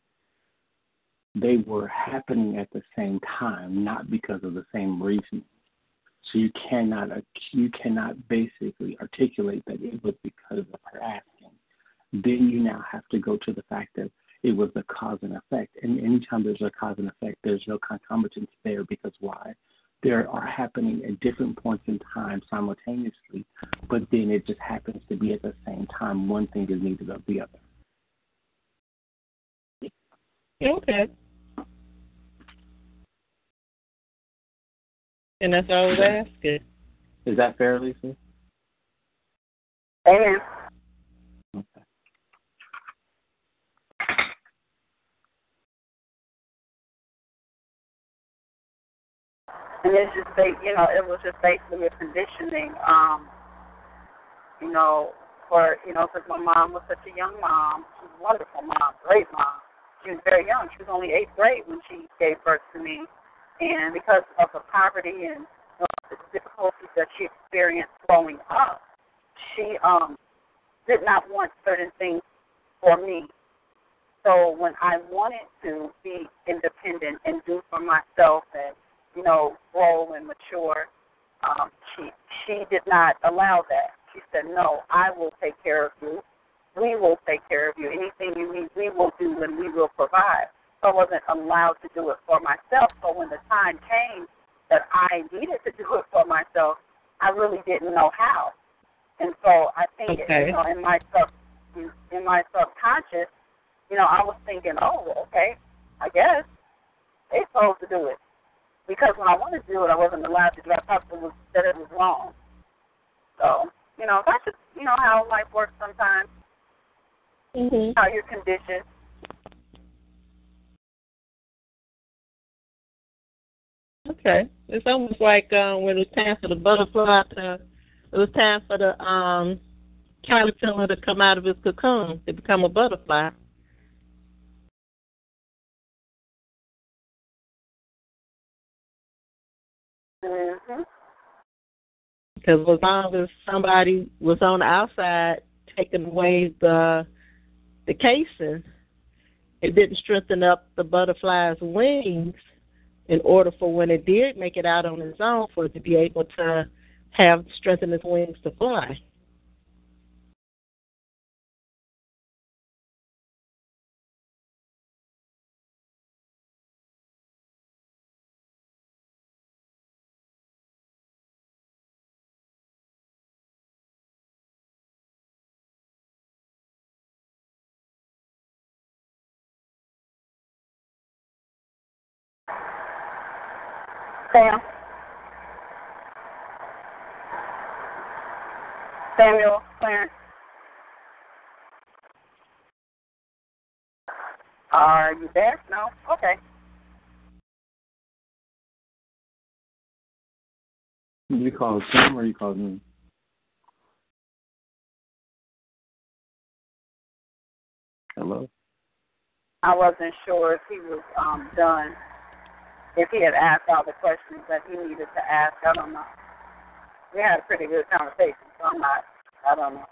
they were happening at the same time, not because of the same reason. So you cannot you cannot basically articulate that it was because of her asking. Then you now have to go to the fact that It was a cause and effect. And anytime there's a cause and effect, there's no concomitance there, because why? There are happening at different points in time simultaneously, but then it just happens to be at the same time. One thing is needed of the other. Okay. And that's all I was asking. Is that fair, Lisa? Yeah. Okay. And it's just, you know, it was just basically a conditioning, um, you know, for, you know, because my mom was such a young mom. She was a wonderful mom, great mom. She was very young. She was only eighth grade when she gave birth to me. And because of the poverty and you know, the difficulties that she experienced growing up, she um, did not want certain things for me. So when I wanted to be independent and do for myself and, you know, grow and mature, um, she she did not allow that. She said, no, I will take care of you. We will take care of you. Anything you need, we will do and we will provide. So I wasn't allowed to do it for myself. So when the time came that I needed to do it for myself, I really didn't know how. And so I think, okay. you know, in my sub, in my subconscious, you know, I was thinking, oh, okay, I guess they're supposed to do it. Because when I wanted to do it, I wasn't allowed to do it. I thought it was, that it was wrong. So, you know, that's just, you know, how life works sometimes, mm-hmm. how you're conditioned. Okay. It's almost like um, when it was time for the butterfly to, it was time for the um, caterpillar to come out of its cocoon to become a butterfly. Mm-hmm. Because as long as somebody was on the outside taking away the the casing, it didn't strengthen up the butterfly's wings in order for when it did make it out on its own for it to be able to have strengthened its wings to fly. Sam. Samuel, Clarence. Are you there? No? Okay. You called Sam or you called me? Hello? I wasn't sure if he was um, done. If he had asked all the questions that he needed to ask, I don't know. We had a pretty good conversation, so I'm not, I don't know.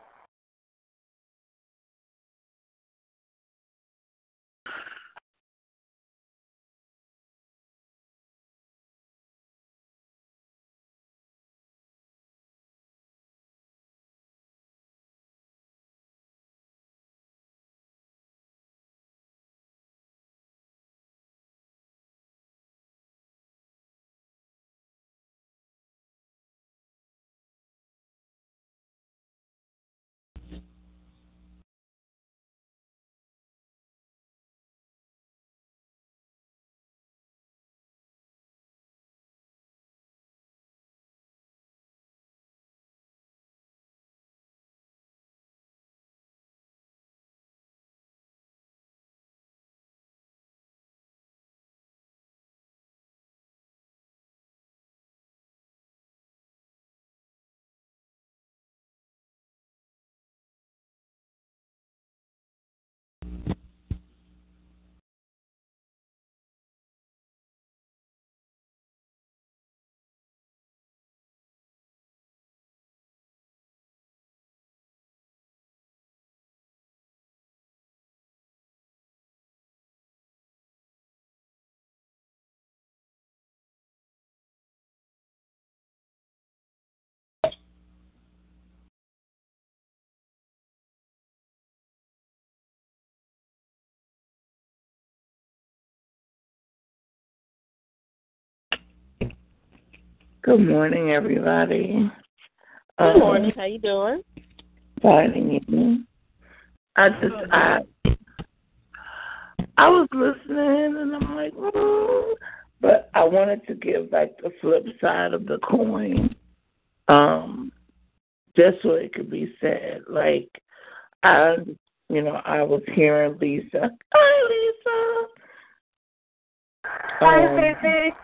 Good morning, everybody. Good morning. Um, How you doing? Good evening. I just I I was listening and I'm like, mm, but I wanted to give like the flip side of the coin, um, just so it could be said. Like I, you know, I was hearing Lisa. Hi, Lisa. Hi, um, baby.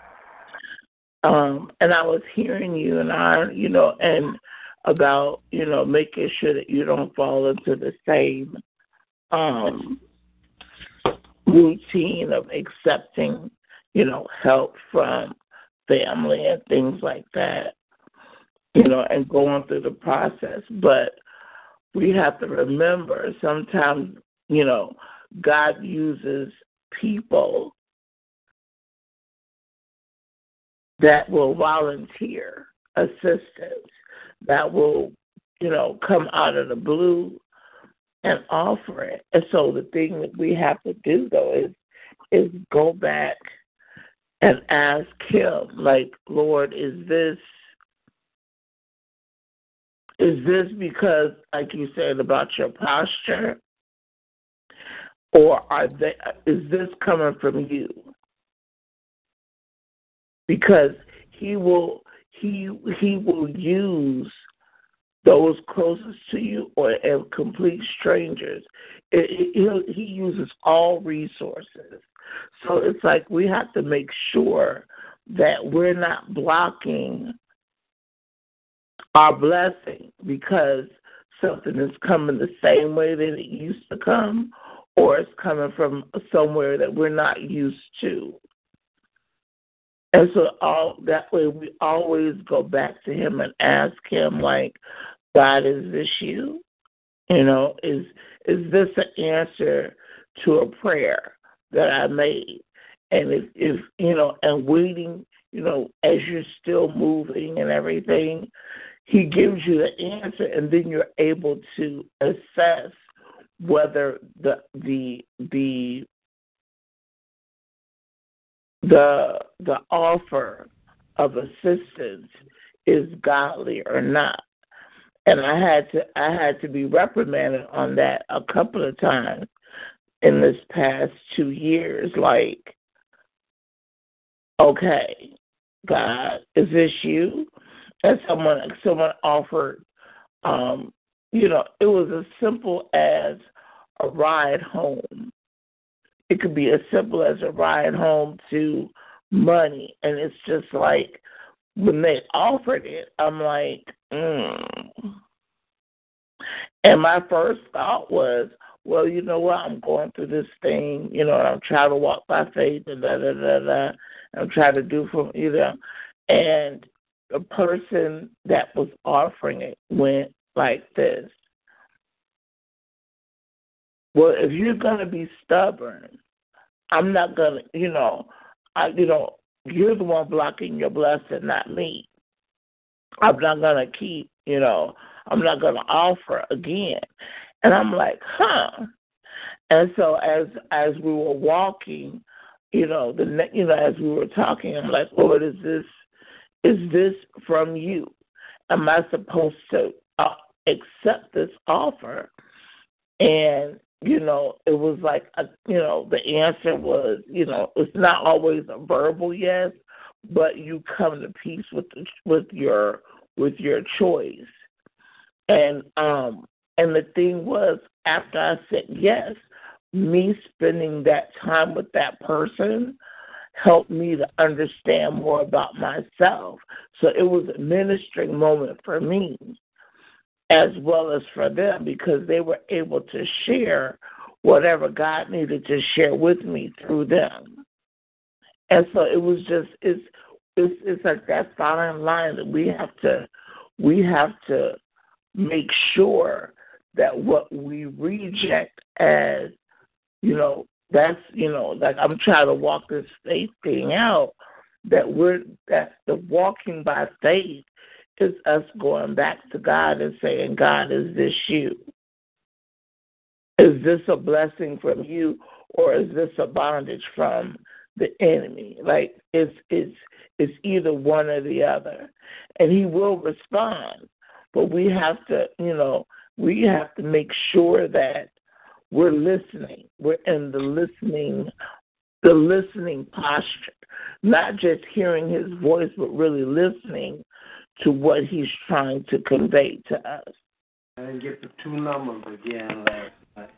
Um, and I was hearing you, and I, you know, and about, you know, making sure that you don't fall into the same um, routine of accepting, you know, help from family and things like that, you know, and going through the process. But we have to remember sometimes, you know, God uses people that will volunteer assistance, that will, you know, come out of the blue and offer it. And so the thing that we have to do, though, is is go back and ask him, like, Lord, is this, is this because, like you said, about your posture? Or are they, is this coming from you? Because he will he he will use those closest to you or and complete strangers. It, it, he uses all resources. So it's like we have to make sure that we're not blocking our blessing because something is coming the same way that it used to come, or it's coming from somewhere that we're not used to. And so all that way we always go back to him and ask him, like, God, is this you? You know, is is this an answer to a prayer that I made? And if, if you know, and waiting, you know, as you're still moving and everything, he gives you the answer, and then you're able to assess whether the the the the the offer of assistance is godly or not. And I had to I had to be reprimanded on that a couple of times in this past two years. Like, okay, God, is this you? And someone someone offered, um, you know, it was as simple as a ride home. It could be as simple as a ride home to money. And it's just like when they offered it, I'm like, mm. And my first thought was, well, you know what? I'm going through this thing, you know, and I'm trying to walk by faith and da da da da. I'm trying to do from, you know. And the person that was offering it went like this. Well, if you're gonna be stubborn, I'm not gonna, you know, I, you know, you're the one blocking your blessing, not me. I'm not gonna keep, you know, I'm not gonna offer again. And I'm like, huh? And so as as we were walking, you know, the you know, as we were talking, I'm like, Lord, is this is this from you? Am I supposed to uh, accept this offer? And you know, it was like, a, you know, the answer was, you know, it's not always a verbal yes, but you come to peace with the, with your with your choice. And um, and the thing was, after I said yes, me spending that time with that person helped me to understand more about myself. So it was a ministering moment for me, as well as for them, because they were able to share whatever God needed to share with me through them. And so it was just it's it's, it's like that fine line that we have to we have to make sure that what we reject as, you know, that's, you know, like I'm trying to walk this faith thing out, that we're that the walking by faith is us going back to God and saying, God, is this you? Is this a blessing from you, or is this a bondage from the enemy. Like it's it's it's either one or the other, and he will respond. But we have to, you know, we have to make sure that we're listening. We're in the listening, the listening posture, not just hearing his voice, but really listening to what he's trying to convey to us. I didn't get the two numbers again last night.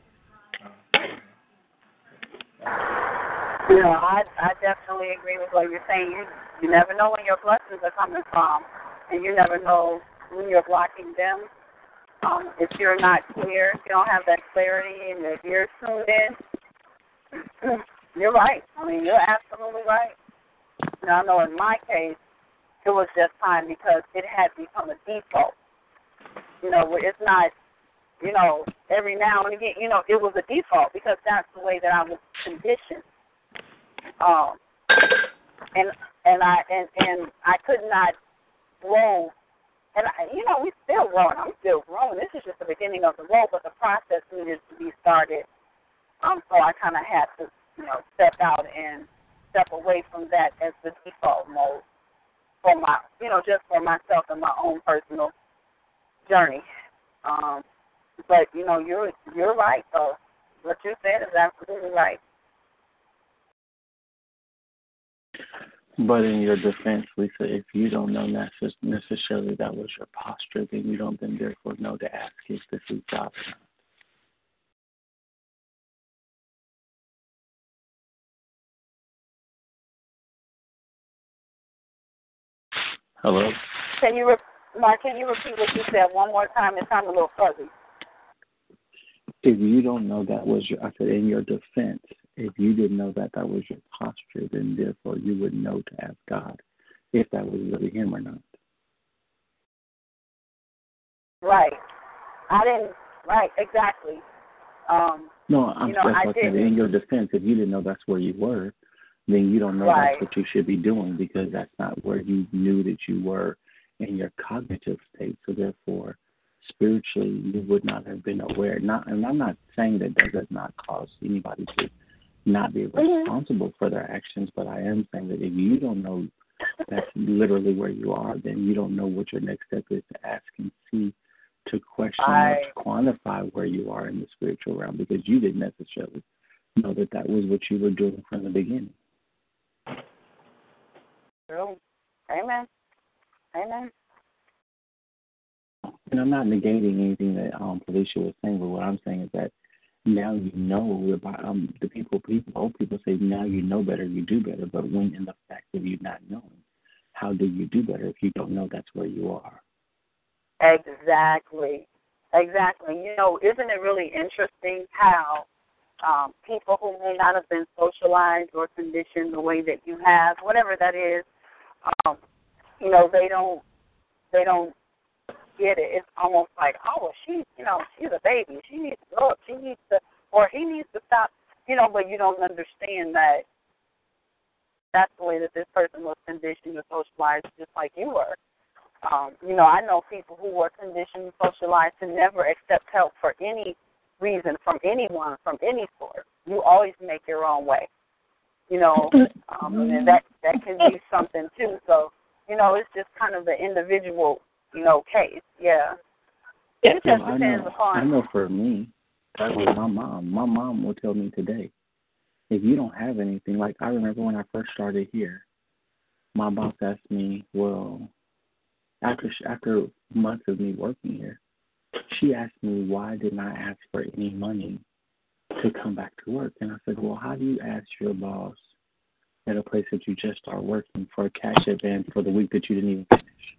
You know, I, I definitely agree with what you're saying. You, you never know when your blessings are coming from, and you never know when you're blocking them. Um, if you're not clear, if you don't have that clarity and your ears tuned in, you're right. I mean, you're absolutely right. Now, I know in my case, it was just time because it had become a default. You know, it's not, you know, every now and again, you know, it was a default because that's the way that I was conditioned. Um, and and I and, and I could not grow. And, I, you know, we're still growing. I'm still growing. This is just the beginning of the road, but the process needed to be started. Um, so I kind of had to, you know, step out and step away from that as the default mode for my, you know, just for myself and my own personal journey. Um, but, you know, you're, you're right, though. What you said is absolutely right. But in your defense, Lisa, if you don't know necessarily that was your posture, then you don't then therefore know to ask if this is God or not. Hello? Can you, re- Mark, can you repeat what you said one more time? It sounded a little fuzzy. If you don't know that was your, I said, in your defense, if you didn't know that that was your posture, then therefore you would know to ask God if that was really him or not. Right. I didn't, right, exactly. Um, no, I'm you know, I like didn't. In your defense, if you didn't know that's where you were, then you don't know right. That's what you should be doing because that's not where you knew that you were in your cognitive state. So therefore, spiritually, you would not have been aware. Not, and I'm not saying that that does not cause anybody to not be responsible mm-hmm. for their actions, but I am saying that if you don't know that's literally where you are, then you don't know what your next step is to ask and see, to question, I... or to quantify where you are in the spiritual realm because you didn't necessarily know that that was what you were doing from the beginning. True. Amen. Amen. And I'm not negating anything that um, Felicia was saying, but what I'm saying is that now you know about um, the people, people, old people say now you know better, you do better, but when in the fact of you not knowing, how do you do better if you don't know that's where you are? Exactly. Exactly. You know, isn't it really interesting how um, people who may not have been socialized or conditioned the way that you have, whatever that is, um, you know, they don't, they don't, get it. It's almost like, oh, she, you know, she's a baby. She needs to grow up. She needs to, or he needs to stop, you know, but you don't understand that that's the way that this person was conditioned to socialize just like you were. Um, you know, I know people who were conditioned to socialize to never accept help for any reason from anyone, from any source. You always make your own way, you know, um, and that, that can be something too. So, you know, it's just kind of the individual You know, case, yeah. It just depends I know, upon. I know for me, that was my mom. My mom will tell me today, if you don't have anything, like I remember when I first started here, my boss asked me, well, after after months of me working here, she asked me why didn't I ask for any money to come back to work? And I said, well, how do you ask your boss at a place that you just start working for a cash advance for the week that you didn't even finish?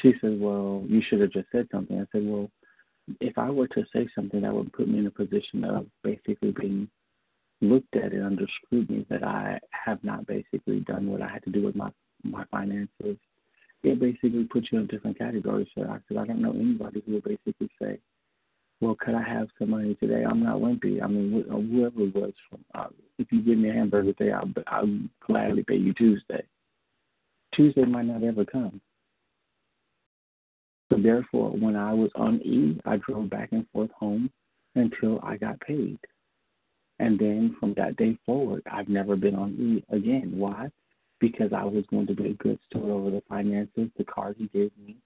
She said, well, you should have just said something. I said, well, if I were to say something, that would put me in a position of basically being looked at and under scrutiny that I have not basically done what I had to do with my, my finances. It basically puts you in different categories. So I said, I don't know anybody who would basically say, well, could I have some money today? I'm not wimpy. I mean, whoever it was, from, uh, if you give me a hamburger today, I'll, I'll gladly pay you Tuesday. Tuesday might not ever come. So therefore, when I was on E, I drove back and forth home until I got paid. And then from that day forward, I've never been on E again. Why? Because I was going to be a good steward over the finances, the card he gave me,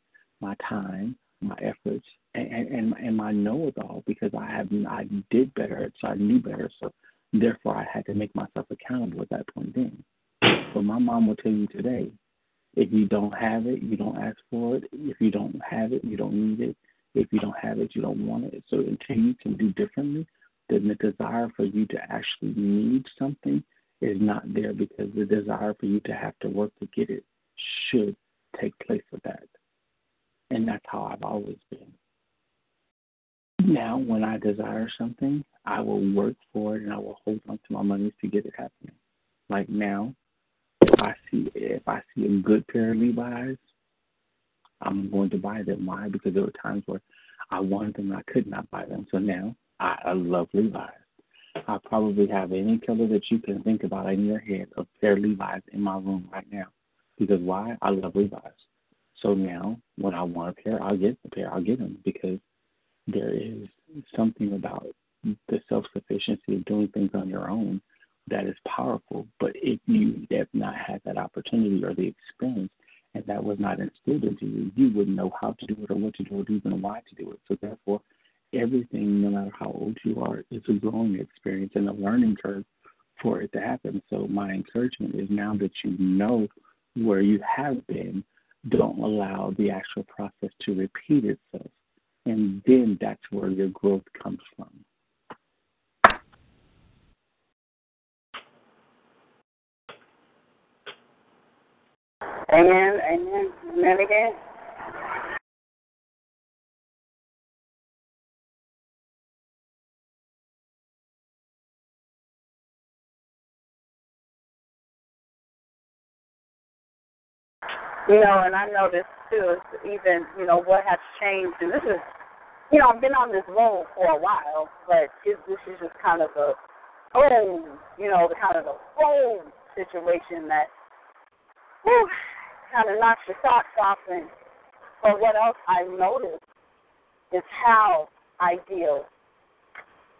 my time, my efforts, and and, and my know-it-all, because I have I did better, so I knew better. So therefore, I had to make myself accountable at that point then. But my mom will tell you today, if you don't have it, you don't ask for it. If you don't have it, you don't need it. If you don't have it, you don't want it. So until you can do differently, then the desire for you to actually need something is not there, because the desire for you to have to work to get it should take place with that. And that's how I've always been. Now, when I desire something, I will work for it and I will hold on to my monies to get it happening. Like now, if I see if I see a good pair of Levi's, I'm going to buy them. Why? Because there were times where I wanted them and I could not buy them. So now I, I love Levi's. I probably have any color that you can think about in your head of pair of Levi's in my room right now. Because why? I love Levi's. So now when I want a pair, I'll get the pair. I'll get them, because there is something about the self-sufficiency of doing things on your own that is powerful. But if you have not had that opportunity or the experience, and that was not instilled into you, you wouldn't know how to do it or what to do or even why to do it. So therefore, everything, no matter how old you are, it's a growing experience and a learning curve for it to happen. So my encouragement is, now that you know where you have been, don't allow the actual process to repeat itself. And then that's where your growth comes from. Amen, amen, amen again. You know, and I noticed too, even, you know, what has changed. And this is, you know, I've been on this road for a while, but it, this is just kind of a, oh, you know, kind of a whole situation that, whew, kind of knocks your socks off. And but what else I noticed is how I deal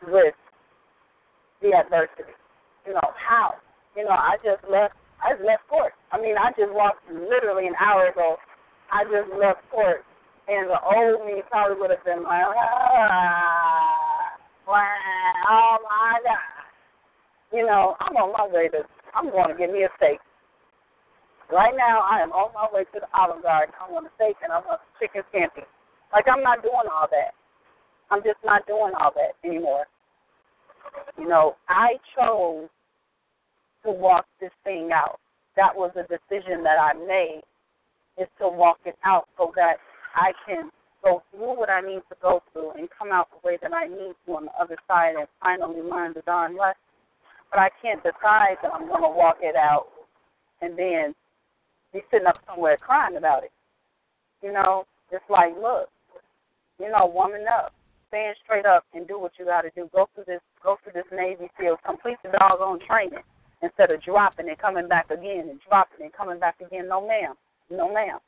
with the adversity. You know, how, you know, I just left. I just left court. I mean, I just walked literally an hour ago. I just left court, and the old me probably would have been like, ah, wow, oh my God. You know, I'm on my way to, I'm going to get me a steak. Right now, I am on my way to the Olive Garden. I want a steak, and I want chicken scampi. Like, I'm not doing all that. I'm just not doing all that anymore. You know, I chose to walk this thing out. That was a decision that I made, is to walk it out so that I can go through what I need to go through and come out the way that I need to on the other side and finally learn the darn lesson. But I can't decide that I'm going to walk it out and then be sitting up somewhere crying about it. You know, it's like, look, you know, woman up, stand straight up and do what you got to do. Go through this, go through this Navy SEAL, complete the doggone training, instead of dropping and coming back again and dropping and coming back again. No, ma'am. No, ma'am.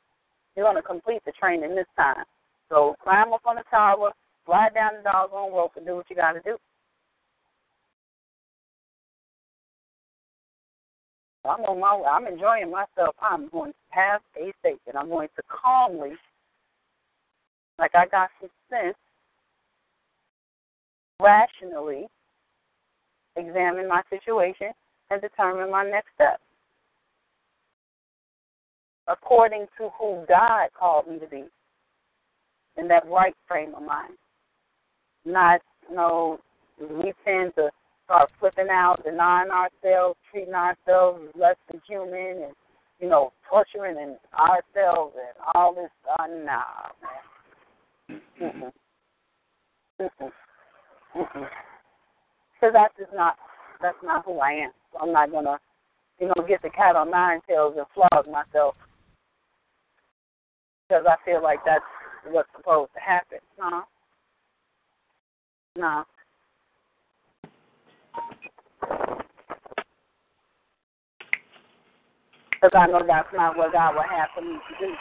You're going to complete the training this time. So climb up on the tower, slide down the doggone rope, and do what you got to do. I'm on my way. I'm enjoying myself. I'm going to have a steak, and I'm going to calmly, like I got some sense, rationally examine my situation and determine my next step according to who God called me to be, in that right frame of mind. Not, you know, we tend to start flipping out, denying ourselves, treating ourselves less than human, and, you know, torturing and ourselves and all this. Uh, nah, man. Because that's just not, that's not who I am. I'm not going to, you know, get the cat on nine tails and flog myself because I feel like that's what's supposed to happen. No. No. Because I know that's not what God would have for me to do.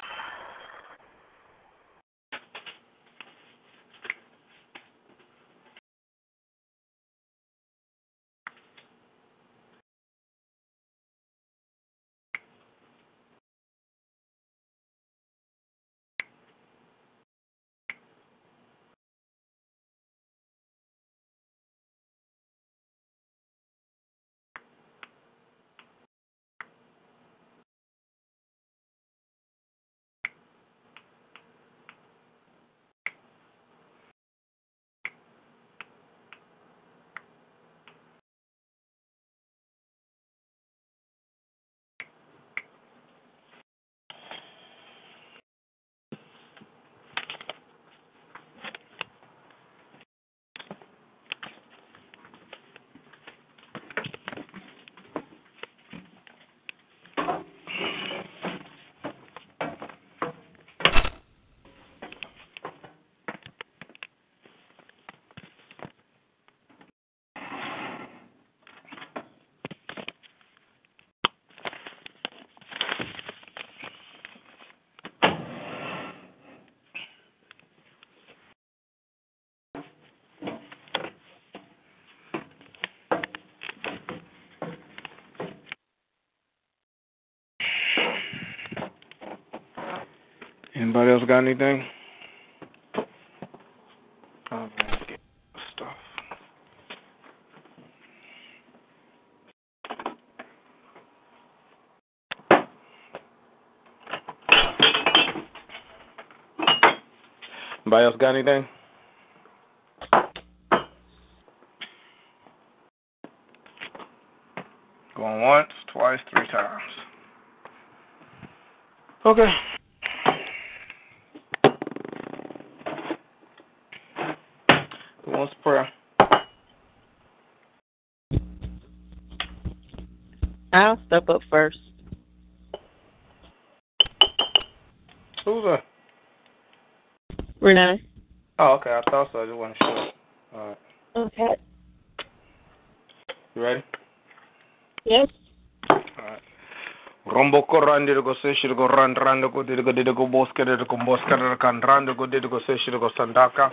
Anybody else got anything? All right. Anybody else got anything? Going once, twice, three times. Okay. Who wants prayer? I'll step up first. Who's that? Renee. Oh, okay. I thought so. I just wasn't sure. All right. Okay. You ready? Yes. All right. Rombo korande go seshiru go ran rando go dide go dide go boskere go boskere kan rando go dide go seshiru go sandaka.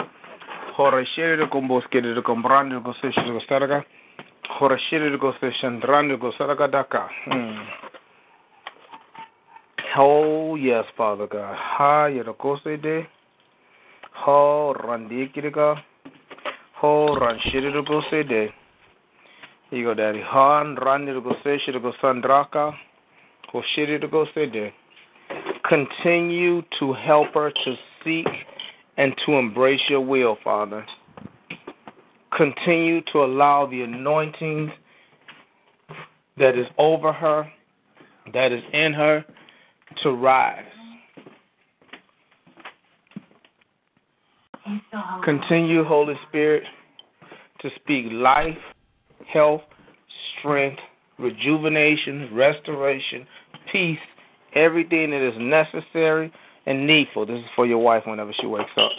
Hore shiru go boskere go rando go seshiru go saraka. Hore shiru go seshiru rando go saraka daka. Oh yes, Father God. Ha yerokose de. Ho randikiriga. Ho ran shiru go sede. You go daddy Han Randy to go say she to go Sandraka or Shiri to go say there. Continue to help her to seek and to embrace your will, Father. Continue to allow the anointing that is over her, that is in her, to rise. Continue, Holy Spirit, to speak life, health, strength, rejuvenation, restoration, peace, everything that is necessary and needful. This is for your wife whenever she wakes up.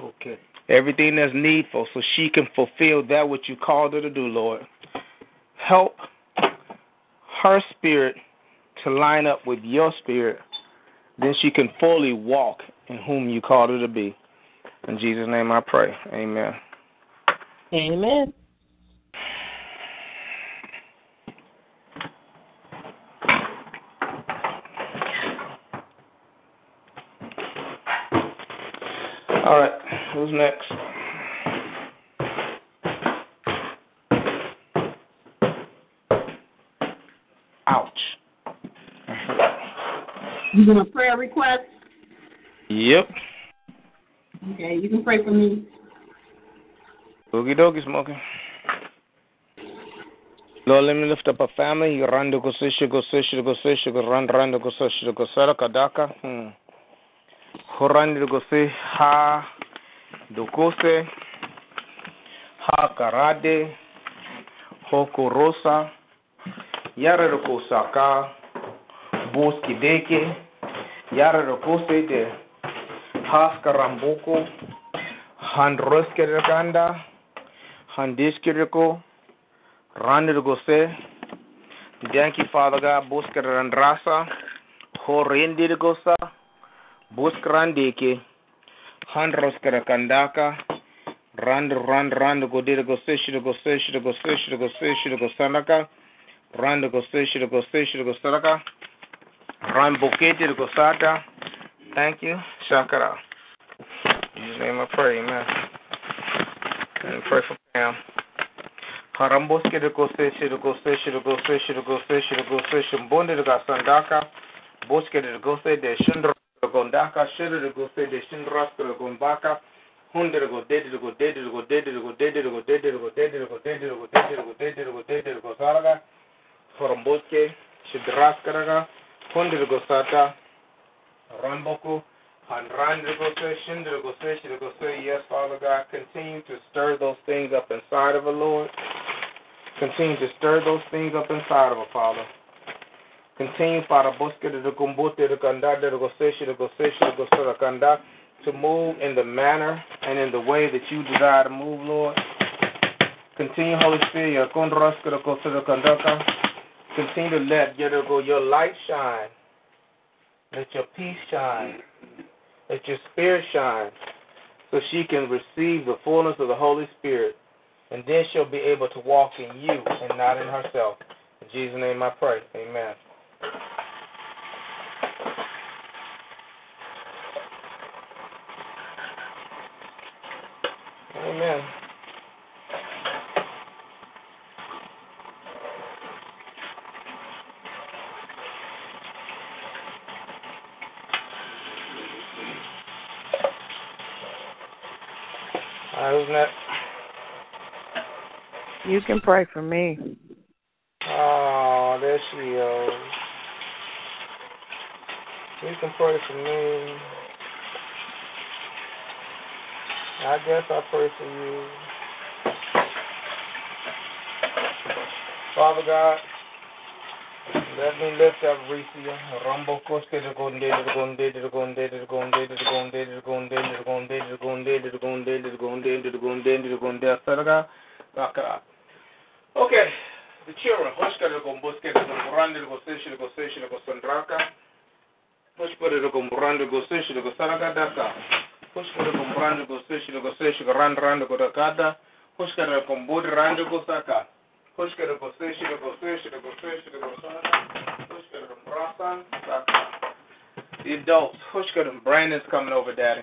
Okay. Everything that's needful so she can fulfill that which you called her to do, Lord. Help her spirit to line up with your spirit. Then she can fully walk in whom you called her to be. In Jesus' name I pray. Amen. Amen. All right, who's next? Ouch. You want a prayer request? Yep. Okay, you can pray for me. Boogie doggy smoking. Lord, let me lift up a family. Run the Kosisha, Kosisha, Kosisha, run, run the Kosisha, Kosara, Kadaka. Hmm. Horandi Gose Ha Dokose Ha Karade Hokorosa Yara Rokosaka Boskideke Yara Rokose de Haskaramboko Handroskerekanda Handiskereko Randi Gose. Thank you, Father God, Boskerandrasa Horendi Gosa. Buskrandeke, Handroskerakandaka, Rand Rand Rand Godir Goseshu Goseshu Goseshu Goseshu Gosanaka, Rand Goseshu Goseshu Gosaraka, Rambokete Gosata. Thank you, Shakara. In Jesus' name I pray, amen. And pray for Pam. Haramboske Goseshu Goseshu Goseshu Goseshu Goseshu Bondi Gasandaka, Boske Gose de Shundra. Gondaka, Shedder to go say the Shindraska, Gombaka, Hunder to go dead to go dead to go dead to go dead to go dead to go dead to go dead to go dead to go dead to go dead to go Saraga, Horomboske, Shidraskaraga, Hunder Gosata, Ramboko, and Randrigo, Shinder go say, Shinder go say, yes, Father God, continue to stir those things up inside of the Lord. Continue to stir those things up inside of a Father. Continue, Father, to move in the manner and in the way that you desire to move, Lord. Continue, Holy Spirit, continue to let your light shine, let your peace shine, let your spirit shine, so she can receive the fullness of the Holy Spirit, and then she'll be able to walk in you and not in herself. In Jesus' name I pray. Amen. Amen. Right, who's next? You can pray for me. Oh, there she is. You can pray for me. I guess I pray for you. Father God, let me lift up Risia. Rambo Koske to go and date to go and date to go and date to go and date to go and date to go and date to go and date to go and date to go and date to go and date to go and date to go and date to go and Okay, the children, Hoska to go and Boske to go and Randa to go station to go station to go Sandraka. Hoska to go and Randa to go station to go Saraka Daka. Hoska to go and Randa to go station to go station to go Randa Randa to go Dakada. Hoska to go and Bod Randa to go Saka. Push get a position, a position, a position, a position. Push get a brass on. The adults, push get them. Brandon's coming over, Daddy.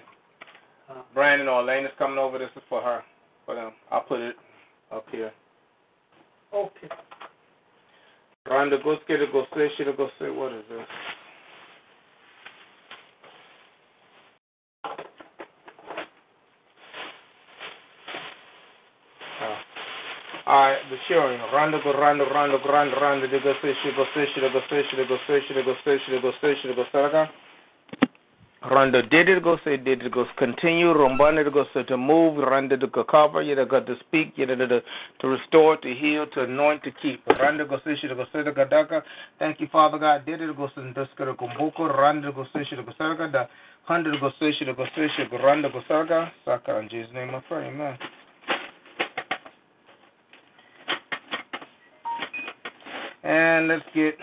Brandon or Elaine is coming over. This is for her. But um, I'll put it up here. Okay. Rhonda, go get it. Go say. She'll go say. What is this? Alright, the cheering. Round, go round, round, round, round. They go say, she go say, she go say, she go say, she go say, she go say, she go say. Round, did it go say, did it go continue? Rombana go say to move. Round to cover. You got to speak. You to to restore, to heal, to anoint, to keep. Round go say, she go say, Gadaka. Thank you, Father God. Did it go say, Duskara Kumbuko? Round go say, she go say, the hundred go say, she go say, she go round go say. Saka in Jesus' name, I pray. Amen. And let's get,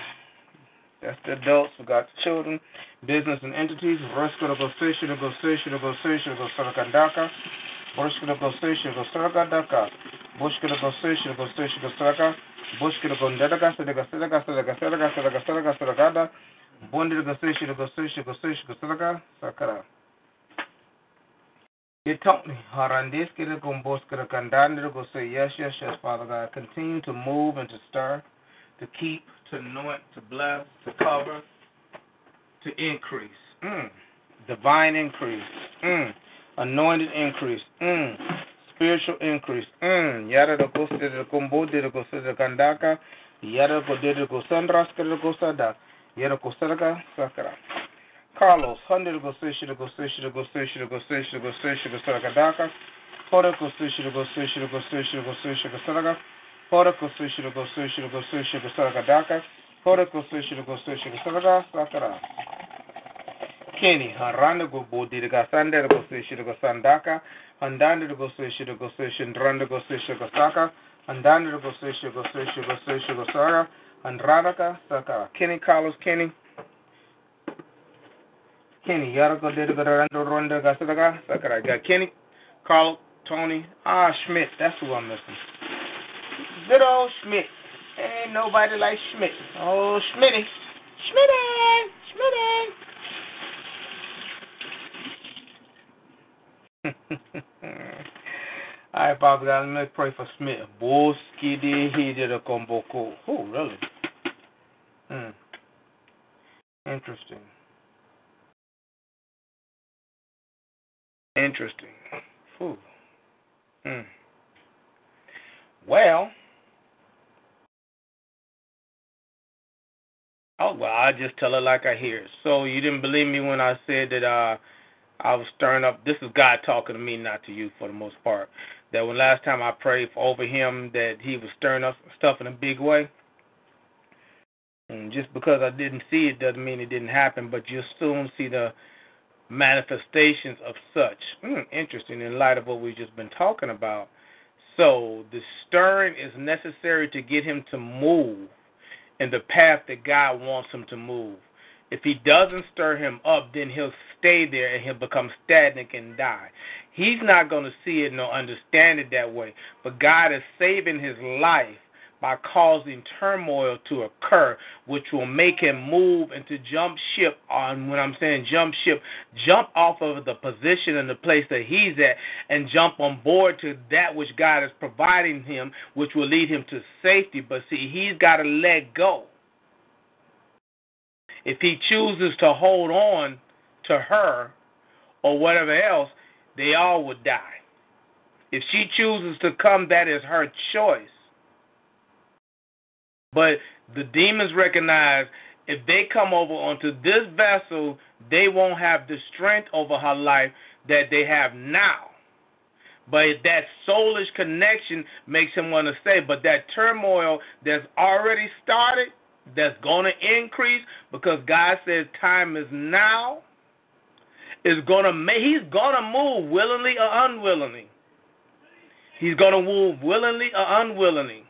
that's the adults, we got the children, business and entities, Ruskara Gosesha, Gosesha, Gosesha, Gosarakandaka, Bushkara Gosesha, Gosarakandaka, Bushkara Gosesha, Gosesha, Gosaraka, Bushkara Gondaka, Sedaka, Sedaka, Sedaka, Sedaka, Sedaka, Sedaka, Bundra Gosesha, Gosesha, Gosesha, Gosaraka, Sakara. You taught me, Harandiskara Gomboskara Kandandra Gosay, yes, yes, yes, Father God, continue to move and to stir, to keep, to anoint, to bless, to cover, to increase. Mm. Divine increase. Mm. Anointed increase. Mm. Spiritual increase. Mm. Yada the Gosa de Kumbo de Gosa de Kandaka. Yada the Gosandra Skadagosada. Yada Kosaka Sakara. Carlos, hundred Gosisha to Gosisha to Gosisha to Gosisha to Gosisha to Sarakadaka. Hoda Gosisha to Gosisha to Gosisha to Gosisha to Saraka. Hora Kosushi to Gosushi to Gosushi to Sarakadaka. Hora Kosushi to Gosushi to Sarakadaka. Kenny, Haranda go Bodhi to Gasanda to Gosushi to Gosandaka. Handanda to Gosushi to Gosushi and Randa Gosushi to Gosaka. Handanda to Gosushi to Gosushi to Gosushi to Gosaka. And Radaka Saka. Kenny Carlos, Kenny. Kenny, Yarako did go to Rando Ronda Gasaka. Sakara got Kenny, Carl, Tony. Ah, Schmidt, that's who I'm missing. Good old Schmidt. Ain't nobody like Schmidt. Oh, Schmitty. Schmitty. Schmitty. All right, Father God, let's pray for Schmidt. Boski de Hede de Komboko. Oh, really? Hmm. Interesting. Interesting. Ooh. Hmm. Well. Oh, well, I just tell it like I hear it. So you didn't believe me when I said that uh, I was stirring up. This is God talking to me, not to you, for the most part. That when last time I prayed for, over him, that he was stirring up stuff in a big way. And just because I didn't see it doesn't mean it didn't happen, but you'll soon see the manifestations of such. Mm, interesting, in light of what we've just been talking about. So the stirring is necessary to get him to move in the path that God wants him to move. If he doesn't stir him up, then he'll stay there and he'll become stagnant and die. He's not going to see it nor understand it that way, but God is saving his life by causing turmoil to occur, which will make him move and to jump ship on, when I'm saying jump ship, jump off of the position and the place that he's at and jump on board to that which God is providing him, which will lead him to safety. But see, he's got to let go. If he chooses to hold on to her or whatever else, they all would die. If she chooses to come, that is her choice. But the demons recognize if they come over onto this vessel, they won't have the strength over her life that they have now. But that soulish connection makes him want to stay. But that turmoil that's already started, that's going to increase, because God says time is now, is going to make, he's going to move willingly or unwillingly. He's going to move willingly or unwillingly.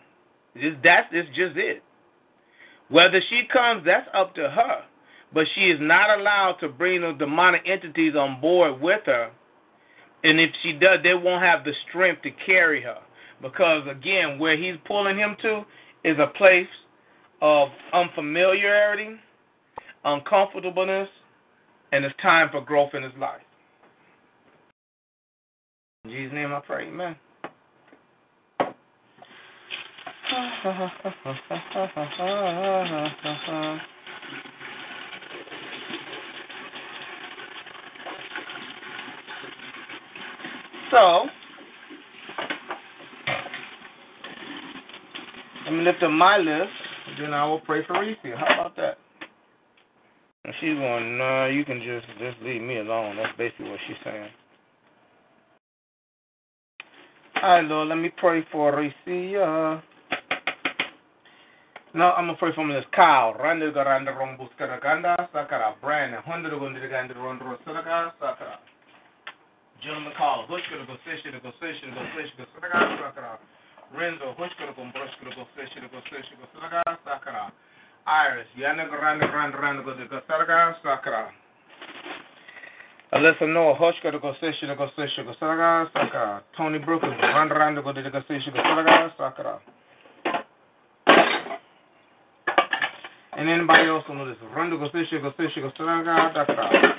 It's, that's, it's just it. Whether she comes, that's up to her. But she is not allowed to bring those demonic entities on board with her. And if she does, they won't have the strength to carry her. Because, again, where he's pulling him to is a place of unfamiliarity, uncomfortableness, and it's time for growth in his life. In Jesus' name I pray, amen. So, let me lift up my list, then I will pray for Reesia. How about that? And she's going, nah, you can just, just leave me alone. That's basically what she's saying. All right, Lord, let me pray for Reesia. No, I'm afraid from this cow. Randu garanda rombu skaraganda sakara brand and hundred gundi ganda rondro saraga sakara. Gentlemen call, which could go fish to go fish to go fish to saraga sakara. Renzo, which could go brush to go fish to go fish to go saraga sakara. Iris, yana garanda grand randu go saraga sakara. Alyssa Noah, Hoshka to go fish to go fish to go saraga sakara. Tony Brooklyn, grand randu go to go fish to go saraga sakara. And anybody else on this? Rondo Gosisha Gosisha Gosalaga Dakra.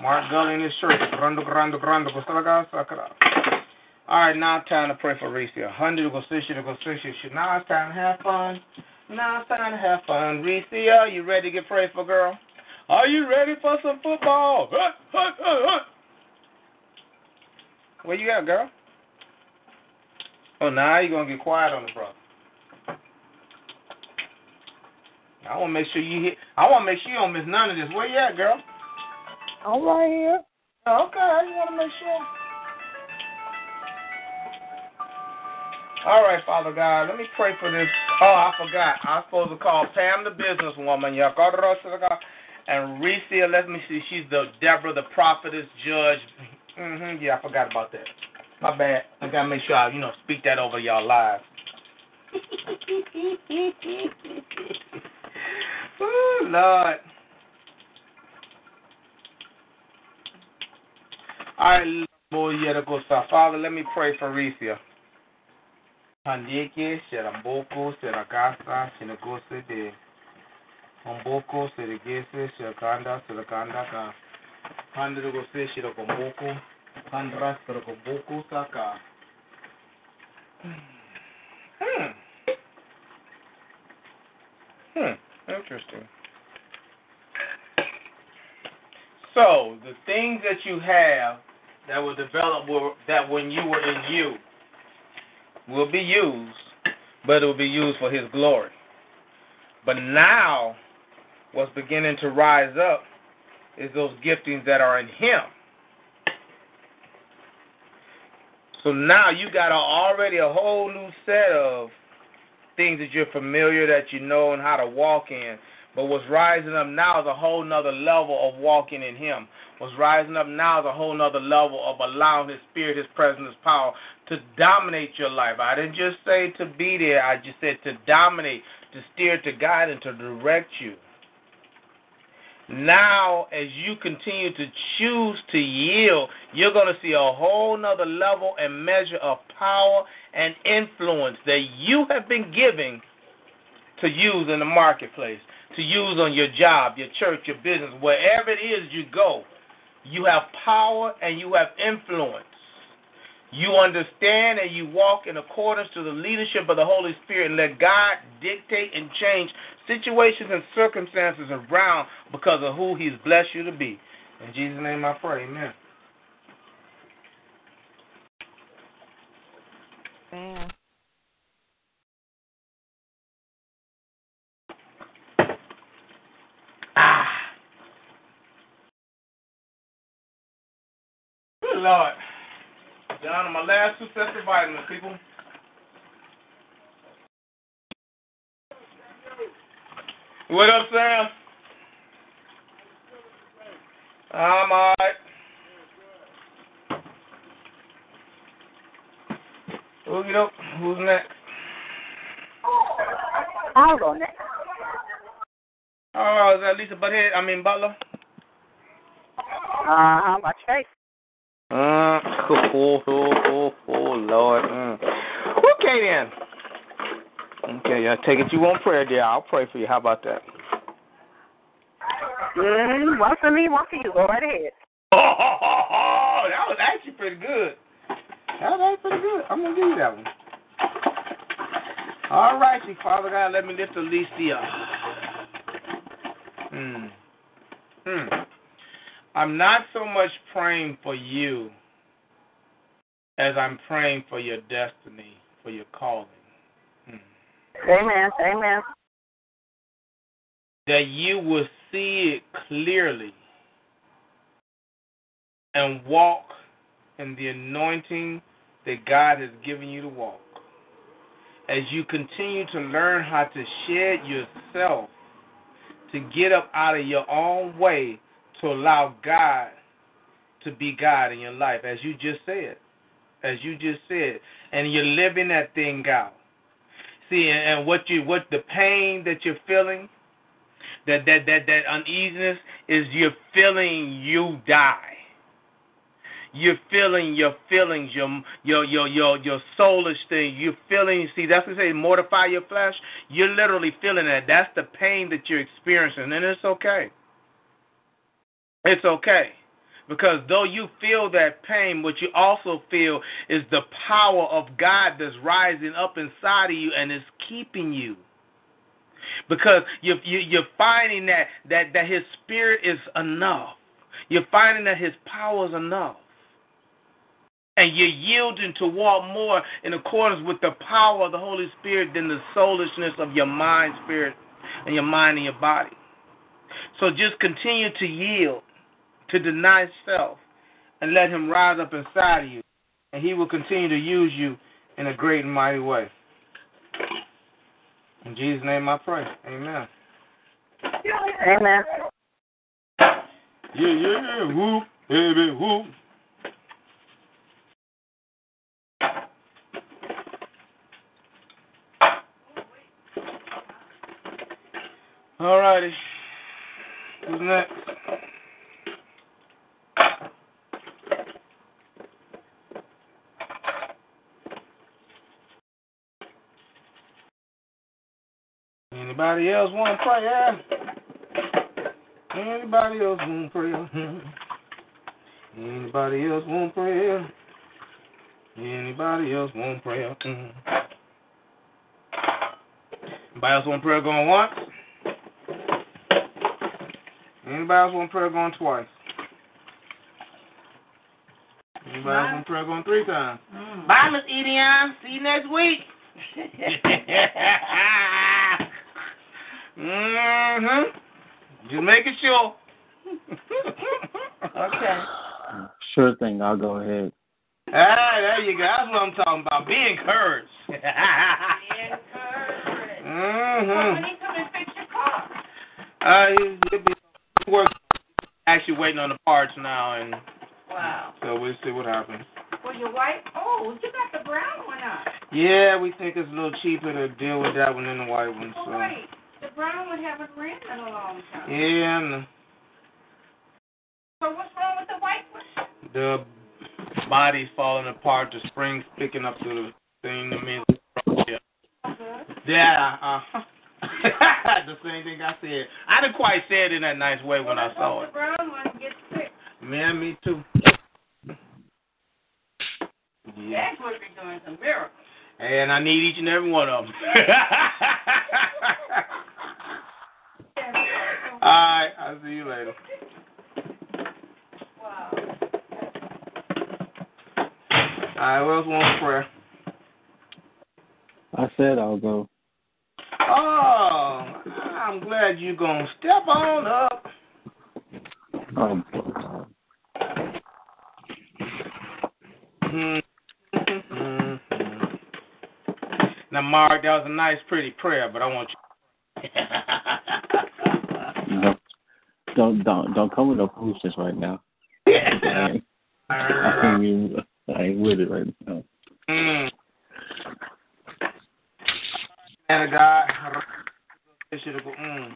Mark Gully in his shirt. Rondo Rondo Rondo Gosalaga Sakra. All right, now it's time to pray for Reesia. Hundred Gosisha Gosisha. Now it's time to have fun. Now it's time to have fun. Reesia, you ready to get prayed for, girl? Are you ready for some football? Huh, huh, huh, huh. Where you at, girl? Oh, now you're gonna get quiet on the brother. I want to make sure you hit. I want to make sure you don't miss none of this. Where you at, girl? I'm right here. Okay, I just want to make sure. All right, Father God, let me pray for this. Oh, I forgot. I was supposed to call Pam the businesswoman. And Reesia, let me see. She's the Deborah, the prophetess, judge. Mm-hmm. Yeah, I forgot about that. My bad. I got to make sure I, you know, speak that over y'all live. Oh, Lord. All right, boy, yeah, go start. Father, let me pray for Reesia. Handike, Sheramboko, Seragasa, Shinagose, De Omboko, Serigese, Sheraganda, Seraganda, Handrugose, Shiragomboko, Handras, Seragomboko, Saka. Hmm. Hmm. Interesting. So, the things that you have that were developed were, that when you were in you will be used, but it will be used for his glory. But now, what's beginning to rise up is those giftings that are in him. So now you got a, already a whole new set of things that you're familiar, that you know and how to walk in. But what's rising up now is a whole nother level of walking in him. What's rising up now is a whole nother level of allowing his spirit, his presence, his power to dominate your life. I didn't just say to be there. I just said to dominate, to steer, to guide, and to direct you. Now, as you continue to choose to yield, you're going to see a whole nother level and measure of power and influence that you have been giving to use in the marketplace, to use on your job, your church, your business, wherever it is you go. You have power and you have influence. You understand and you walk in accordance to the leadership of the Holy Spirit and let God dictate and change situations and circumstances around because of who he's blessed you to be. In Jesus' name I pray, amen. Amen. Ah. Good Lord. Down to my last two sets of vitamins, people. What up, Sam? I'm all right. Oogie doke. Who's next? I'll go next. Oh, is that Lisa Butthead? I mean, Butler? Uh, my face. Mm, oh, oh, oh, oh, Lord. Mm. Okay, then. Okay, I take it you want prayer, dear. I'll pray for you. How about that? Mm, one for me, one for you. Go right ahead. Oh, oh, oh, oh, that was actually pretty good. That was pretty good. I'm going to give you that one. All righty, Father God, let me lift Alicia. Hmm. Hmm. I'm not so much praying for you as I'm praying for your destiny, for your calling. Hmm. Amen, amen. That you will see it clearly and walk in the anointing that God has given you to walk. As you continue to learn how to shed yourself, to get up out of your own way, to allow God to be God in your life, as you just said, as you just said, and you're living that thing out. See, and, and what you, what the pain that you're feeling, that that that that uneasiness is you're feeling you die. You're feeling your feelings, your your your your your soulish thing. You're feeling. See, that's what they say. Mortify your flesh. You're literally feeling that. That's the pain that you're experiencing, and it's okay. It's okay, because though you feel that pain, what you also feel is the power of God that's rising up inside of you and is keeping you. Because you're, you're finding that, that, that his spirit is enough. You're finding that his power is enough. And you're yielding to walk more in accordance with the power of the Holy Spirit than the soulishness of your mind, spirit, and your mind and your body. So just continue to yield, to deny self, and let him rise up inside of you, and he will continue to use you in a great and mighty way. In Jesus' name I pray. Amen. Amen. Yeah, yeah, whoop, baby, whoop. All righty. Who's next? Anybody else want prayer? Anybody else want prayer? Anybody else want prayer? Anybody else want prayer? Anybody else want prayer going once? Anybody else want prayer going twice? Anybody Bye. else want prayer going three times? Mm. Bye, Miss Edion. See you next week. mm-hmm. Just making sure. Okay. Sure thing. I'll go ahead. Ah, there you go. That's what I'm talking about. Be encouraged. Be encouraged. Mm-hmm. When he come and fix your car. Uh, he'll be We're actually waiting on the parts now, and wow. So we'll see what happens. Well, your white, oh, you got the brown one up. Yeah, we think it's a little cheaper to deal with that one than the white one. Oh, so. Right. The brown one haven't ran in a long time. Yeah, no. So what's wrong with the white one? The body's falling apart, the spring's picking up the thing. I mean, yeah. Uh-huh. Yeah, uh-huh. The same thing I said. I didn't quite say it in that nice way when I saw it. Yeah, me too. Yeah. That's what they're doing, some miracles. And I need each and every one of them. All right, I'll see you later. Wow. All right, what else wants prayer? I said I'll go. Oh, I'm glad you're going to step on up. Um. Mm. Now, Mark, that was a nice, pretty prayer, but I want you. don't, don't, don't, don't come with no foolishness right now. Yeah. I, I, can't even, I ain't with it right now. Mm. And God, mm. Mm.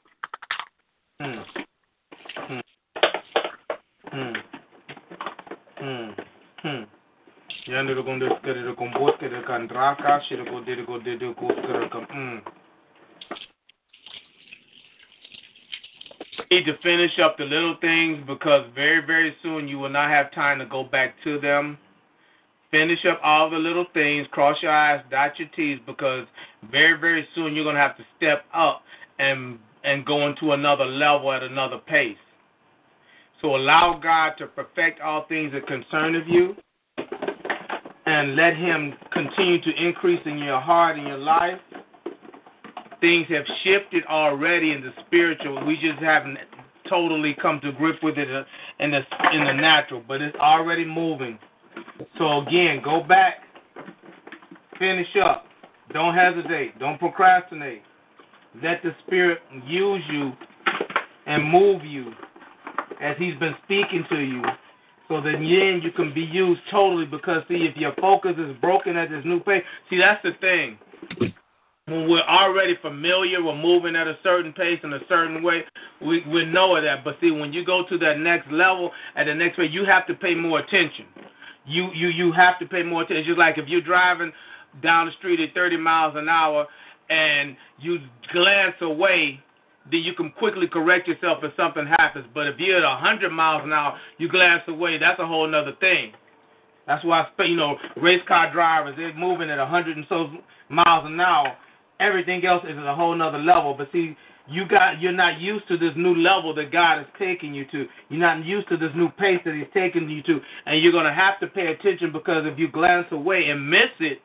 Mm. Mm. Mm. Mm. Yonder go under the combo, the candraka, she go did go did go come. Need to finish up the little things because very, very soon you will not have time to go back to them. Finish up all the little things, cross your eyes, dot your T's, because very, very soon you're gonna have to step up and and go into another level at another pace. So allow God to perfect all things that concern of you. And let him continue to increase in your heart and your life. Things have shifted already in the spiritual. We just haven't totally come to grip with it in the in the natural, but it's already moving. So again, go back, finish up. Don't hesitate. Don't procrastinate. Let the Spirit use you and move you as he's been speaking to you. So then, yeah, you can be used totally because, see, if your focus is broken at this new pace, see, that's the thing. When we're already familiar, we're moving at a certain pace in a certain way, we, we know that. But, see, when you go to that next level, at the next way, you have to pay more attention. You, you, you have to pay more attention. It's just like if you're driving down the street at thirty miles an hour and you glance away, then you can quickly correct yourself if something happens. But if you're at one hundred miles an hour, you glance away, that's a whole other thing. That's why, you know, race car drivers, they're moving at one hundred and so miles an hour. Everything else is at a whole other level. But see, you got, you're not used to this new level that God is taking you to. You're not used to this new pace that he's taking you to. And you're going to have to pay attention because if you glance away and miss it,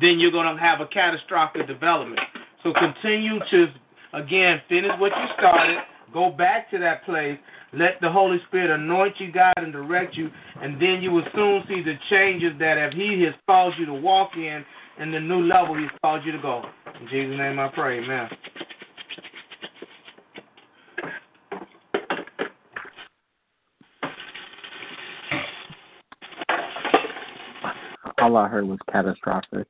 then you're going to have a catastrophic development. So continue to... Again, finish what you started. Go back to that place. Let the Holy Spirit anoint you, guide, and direct you, and then you will soon see the changes that if he has called you to walk in and the new level he's called you to go. In Jesus' name I pray. Amen. All I heard was catastrophic.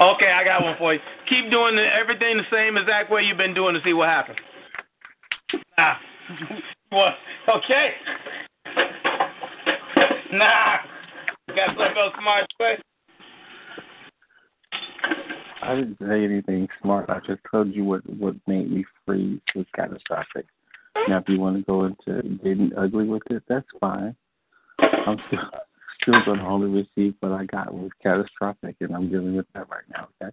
Okay, I got one for you. Keep doing everything the same exact way you've been doing to see what happens. Nah. What? Okay. Nah. Got something else smart to say? I didn't say anything smart. I just told you what, what made me freeze was catastrophic. Now, if you want to go into getting ugly with it, that's fine. I'm still... Still going to only receive what I got was catastrophic, and I'm dealing with that right now, okay?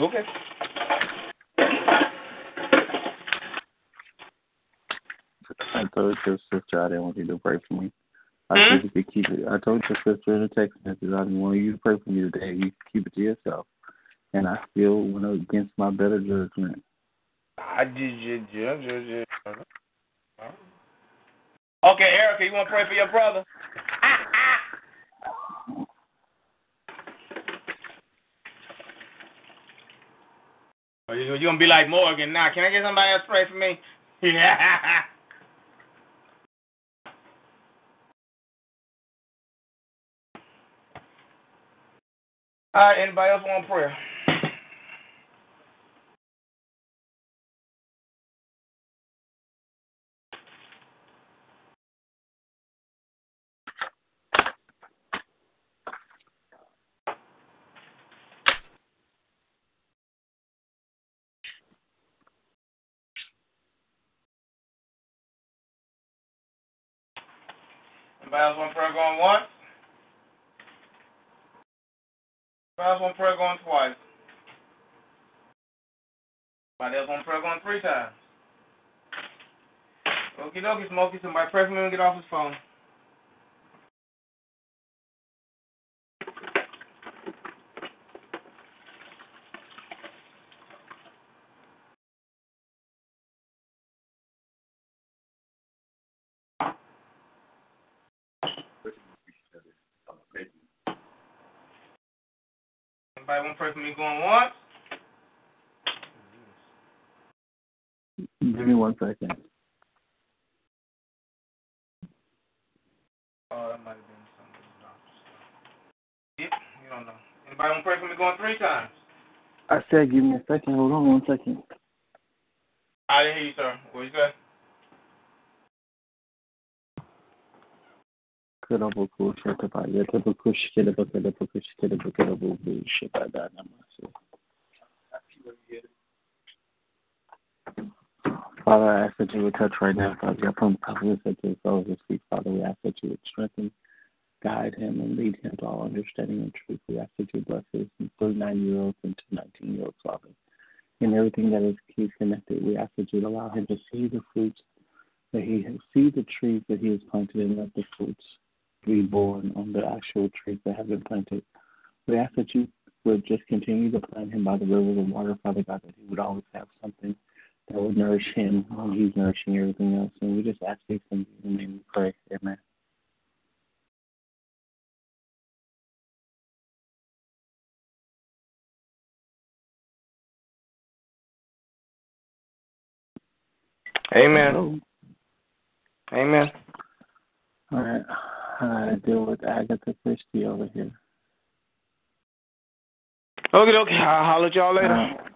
Okay. I told your sister I didn't want you to pray for me. I mm-hmm. said you could keep it. I told your sister in a text message I didn't want you to pray for me today. You could keep it to yourself. And I still went against my better judgment. I did you, yeah, yeah, yeah. Okay, Erica, you want to pray for your brother? You're going to be like Morgan now. Nah, can I get somebody else to pray for me? Yeah. All right, anybody else want prayer? Somebody else want prayer going once? Somebody else want prayer going twice? Somebody else want prayer going three times? Okie dokie, Smokey. Somebody pray for me and get off his phone. Everybody want to pray for me going once? Give me one second. Oh, that might have been something. Yep, you don't know. Anybody want to pray for me going three times? I said give me a second. Hold on one second. I didn't hear you, sir. What you say? Father, I ask that you would touch right now, Father. I promise that your soul is free, Father. We ask that you would strengthen, guide him, and lead him to all understanding and truth. We ask that you bless his thirty-nine-year-olds and nineteen-year-olds, Father. In everything that is keeps connected, we ask that you would allow him to see the fruits, that he see the trees that he has planted and let the fruits be born on the actual trees that have been planted. We ask that you would just continue to plant him by the rivers of water, Father God, that he would always have something that would nourish him while he's nourishing everything else. And we just ask these things in the name we pray. Amen. Amen. Hello. Amen. All right. I deal with Agatha Christie over here. Okay, okay. I'll holler at y'all later.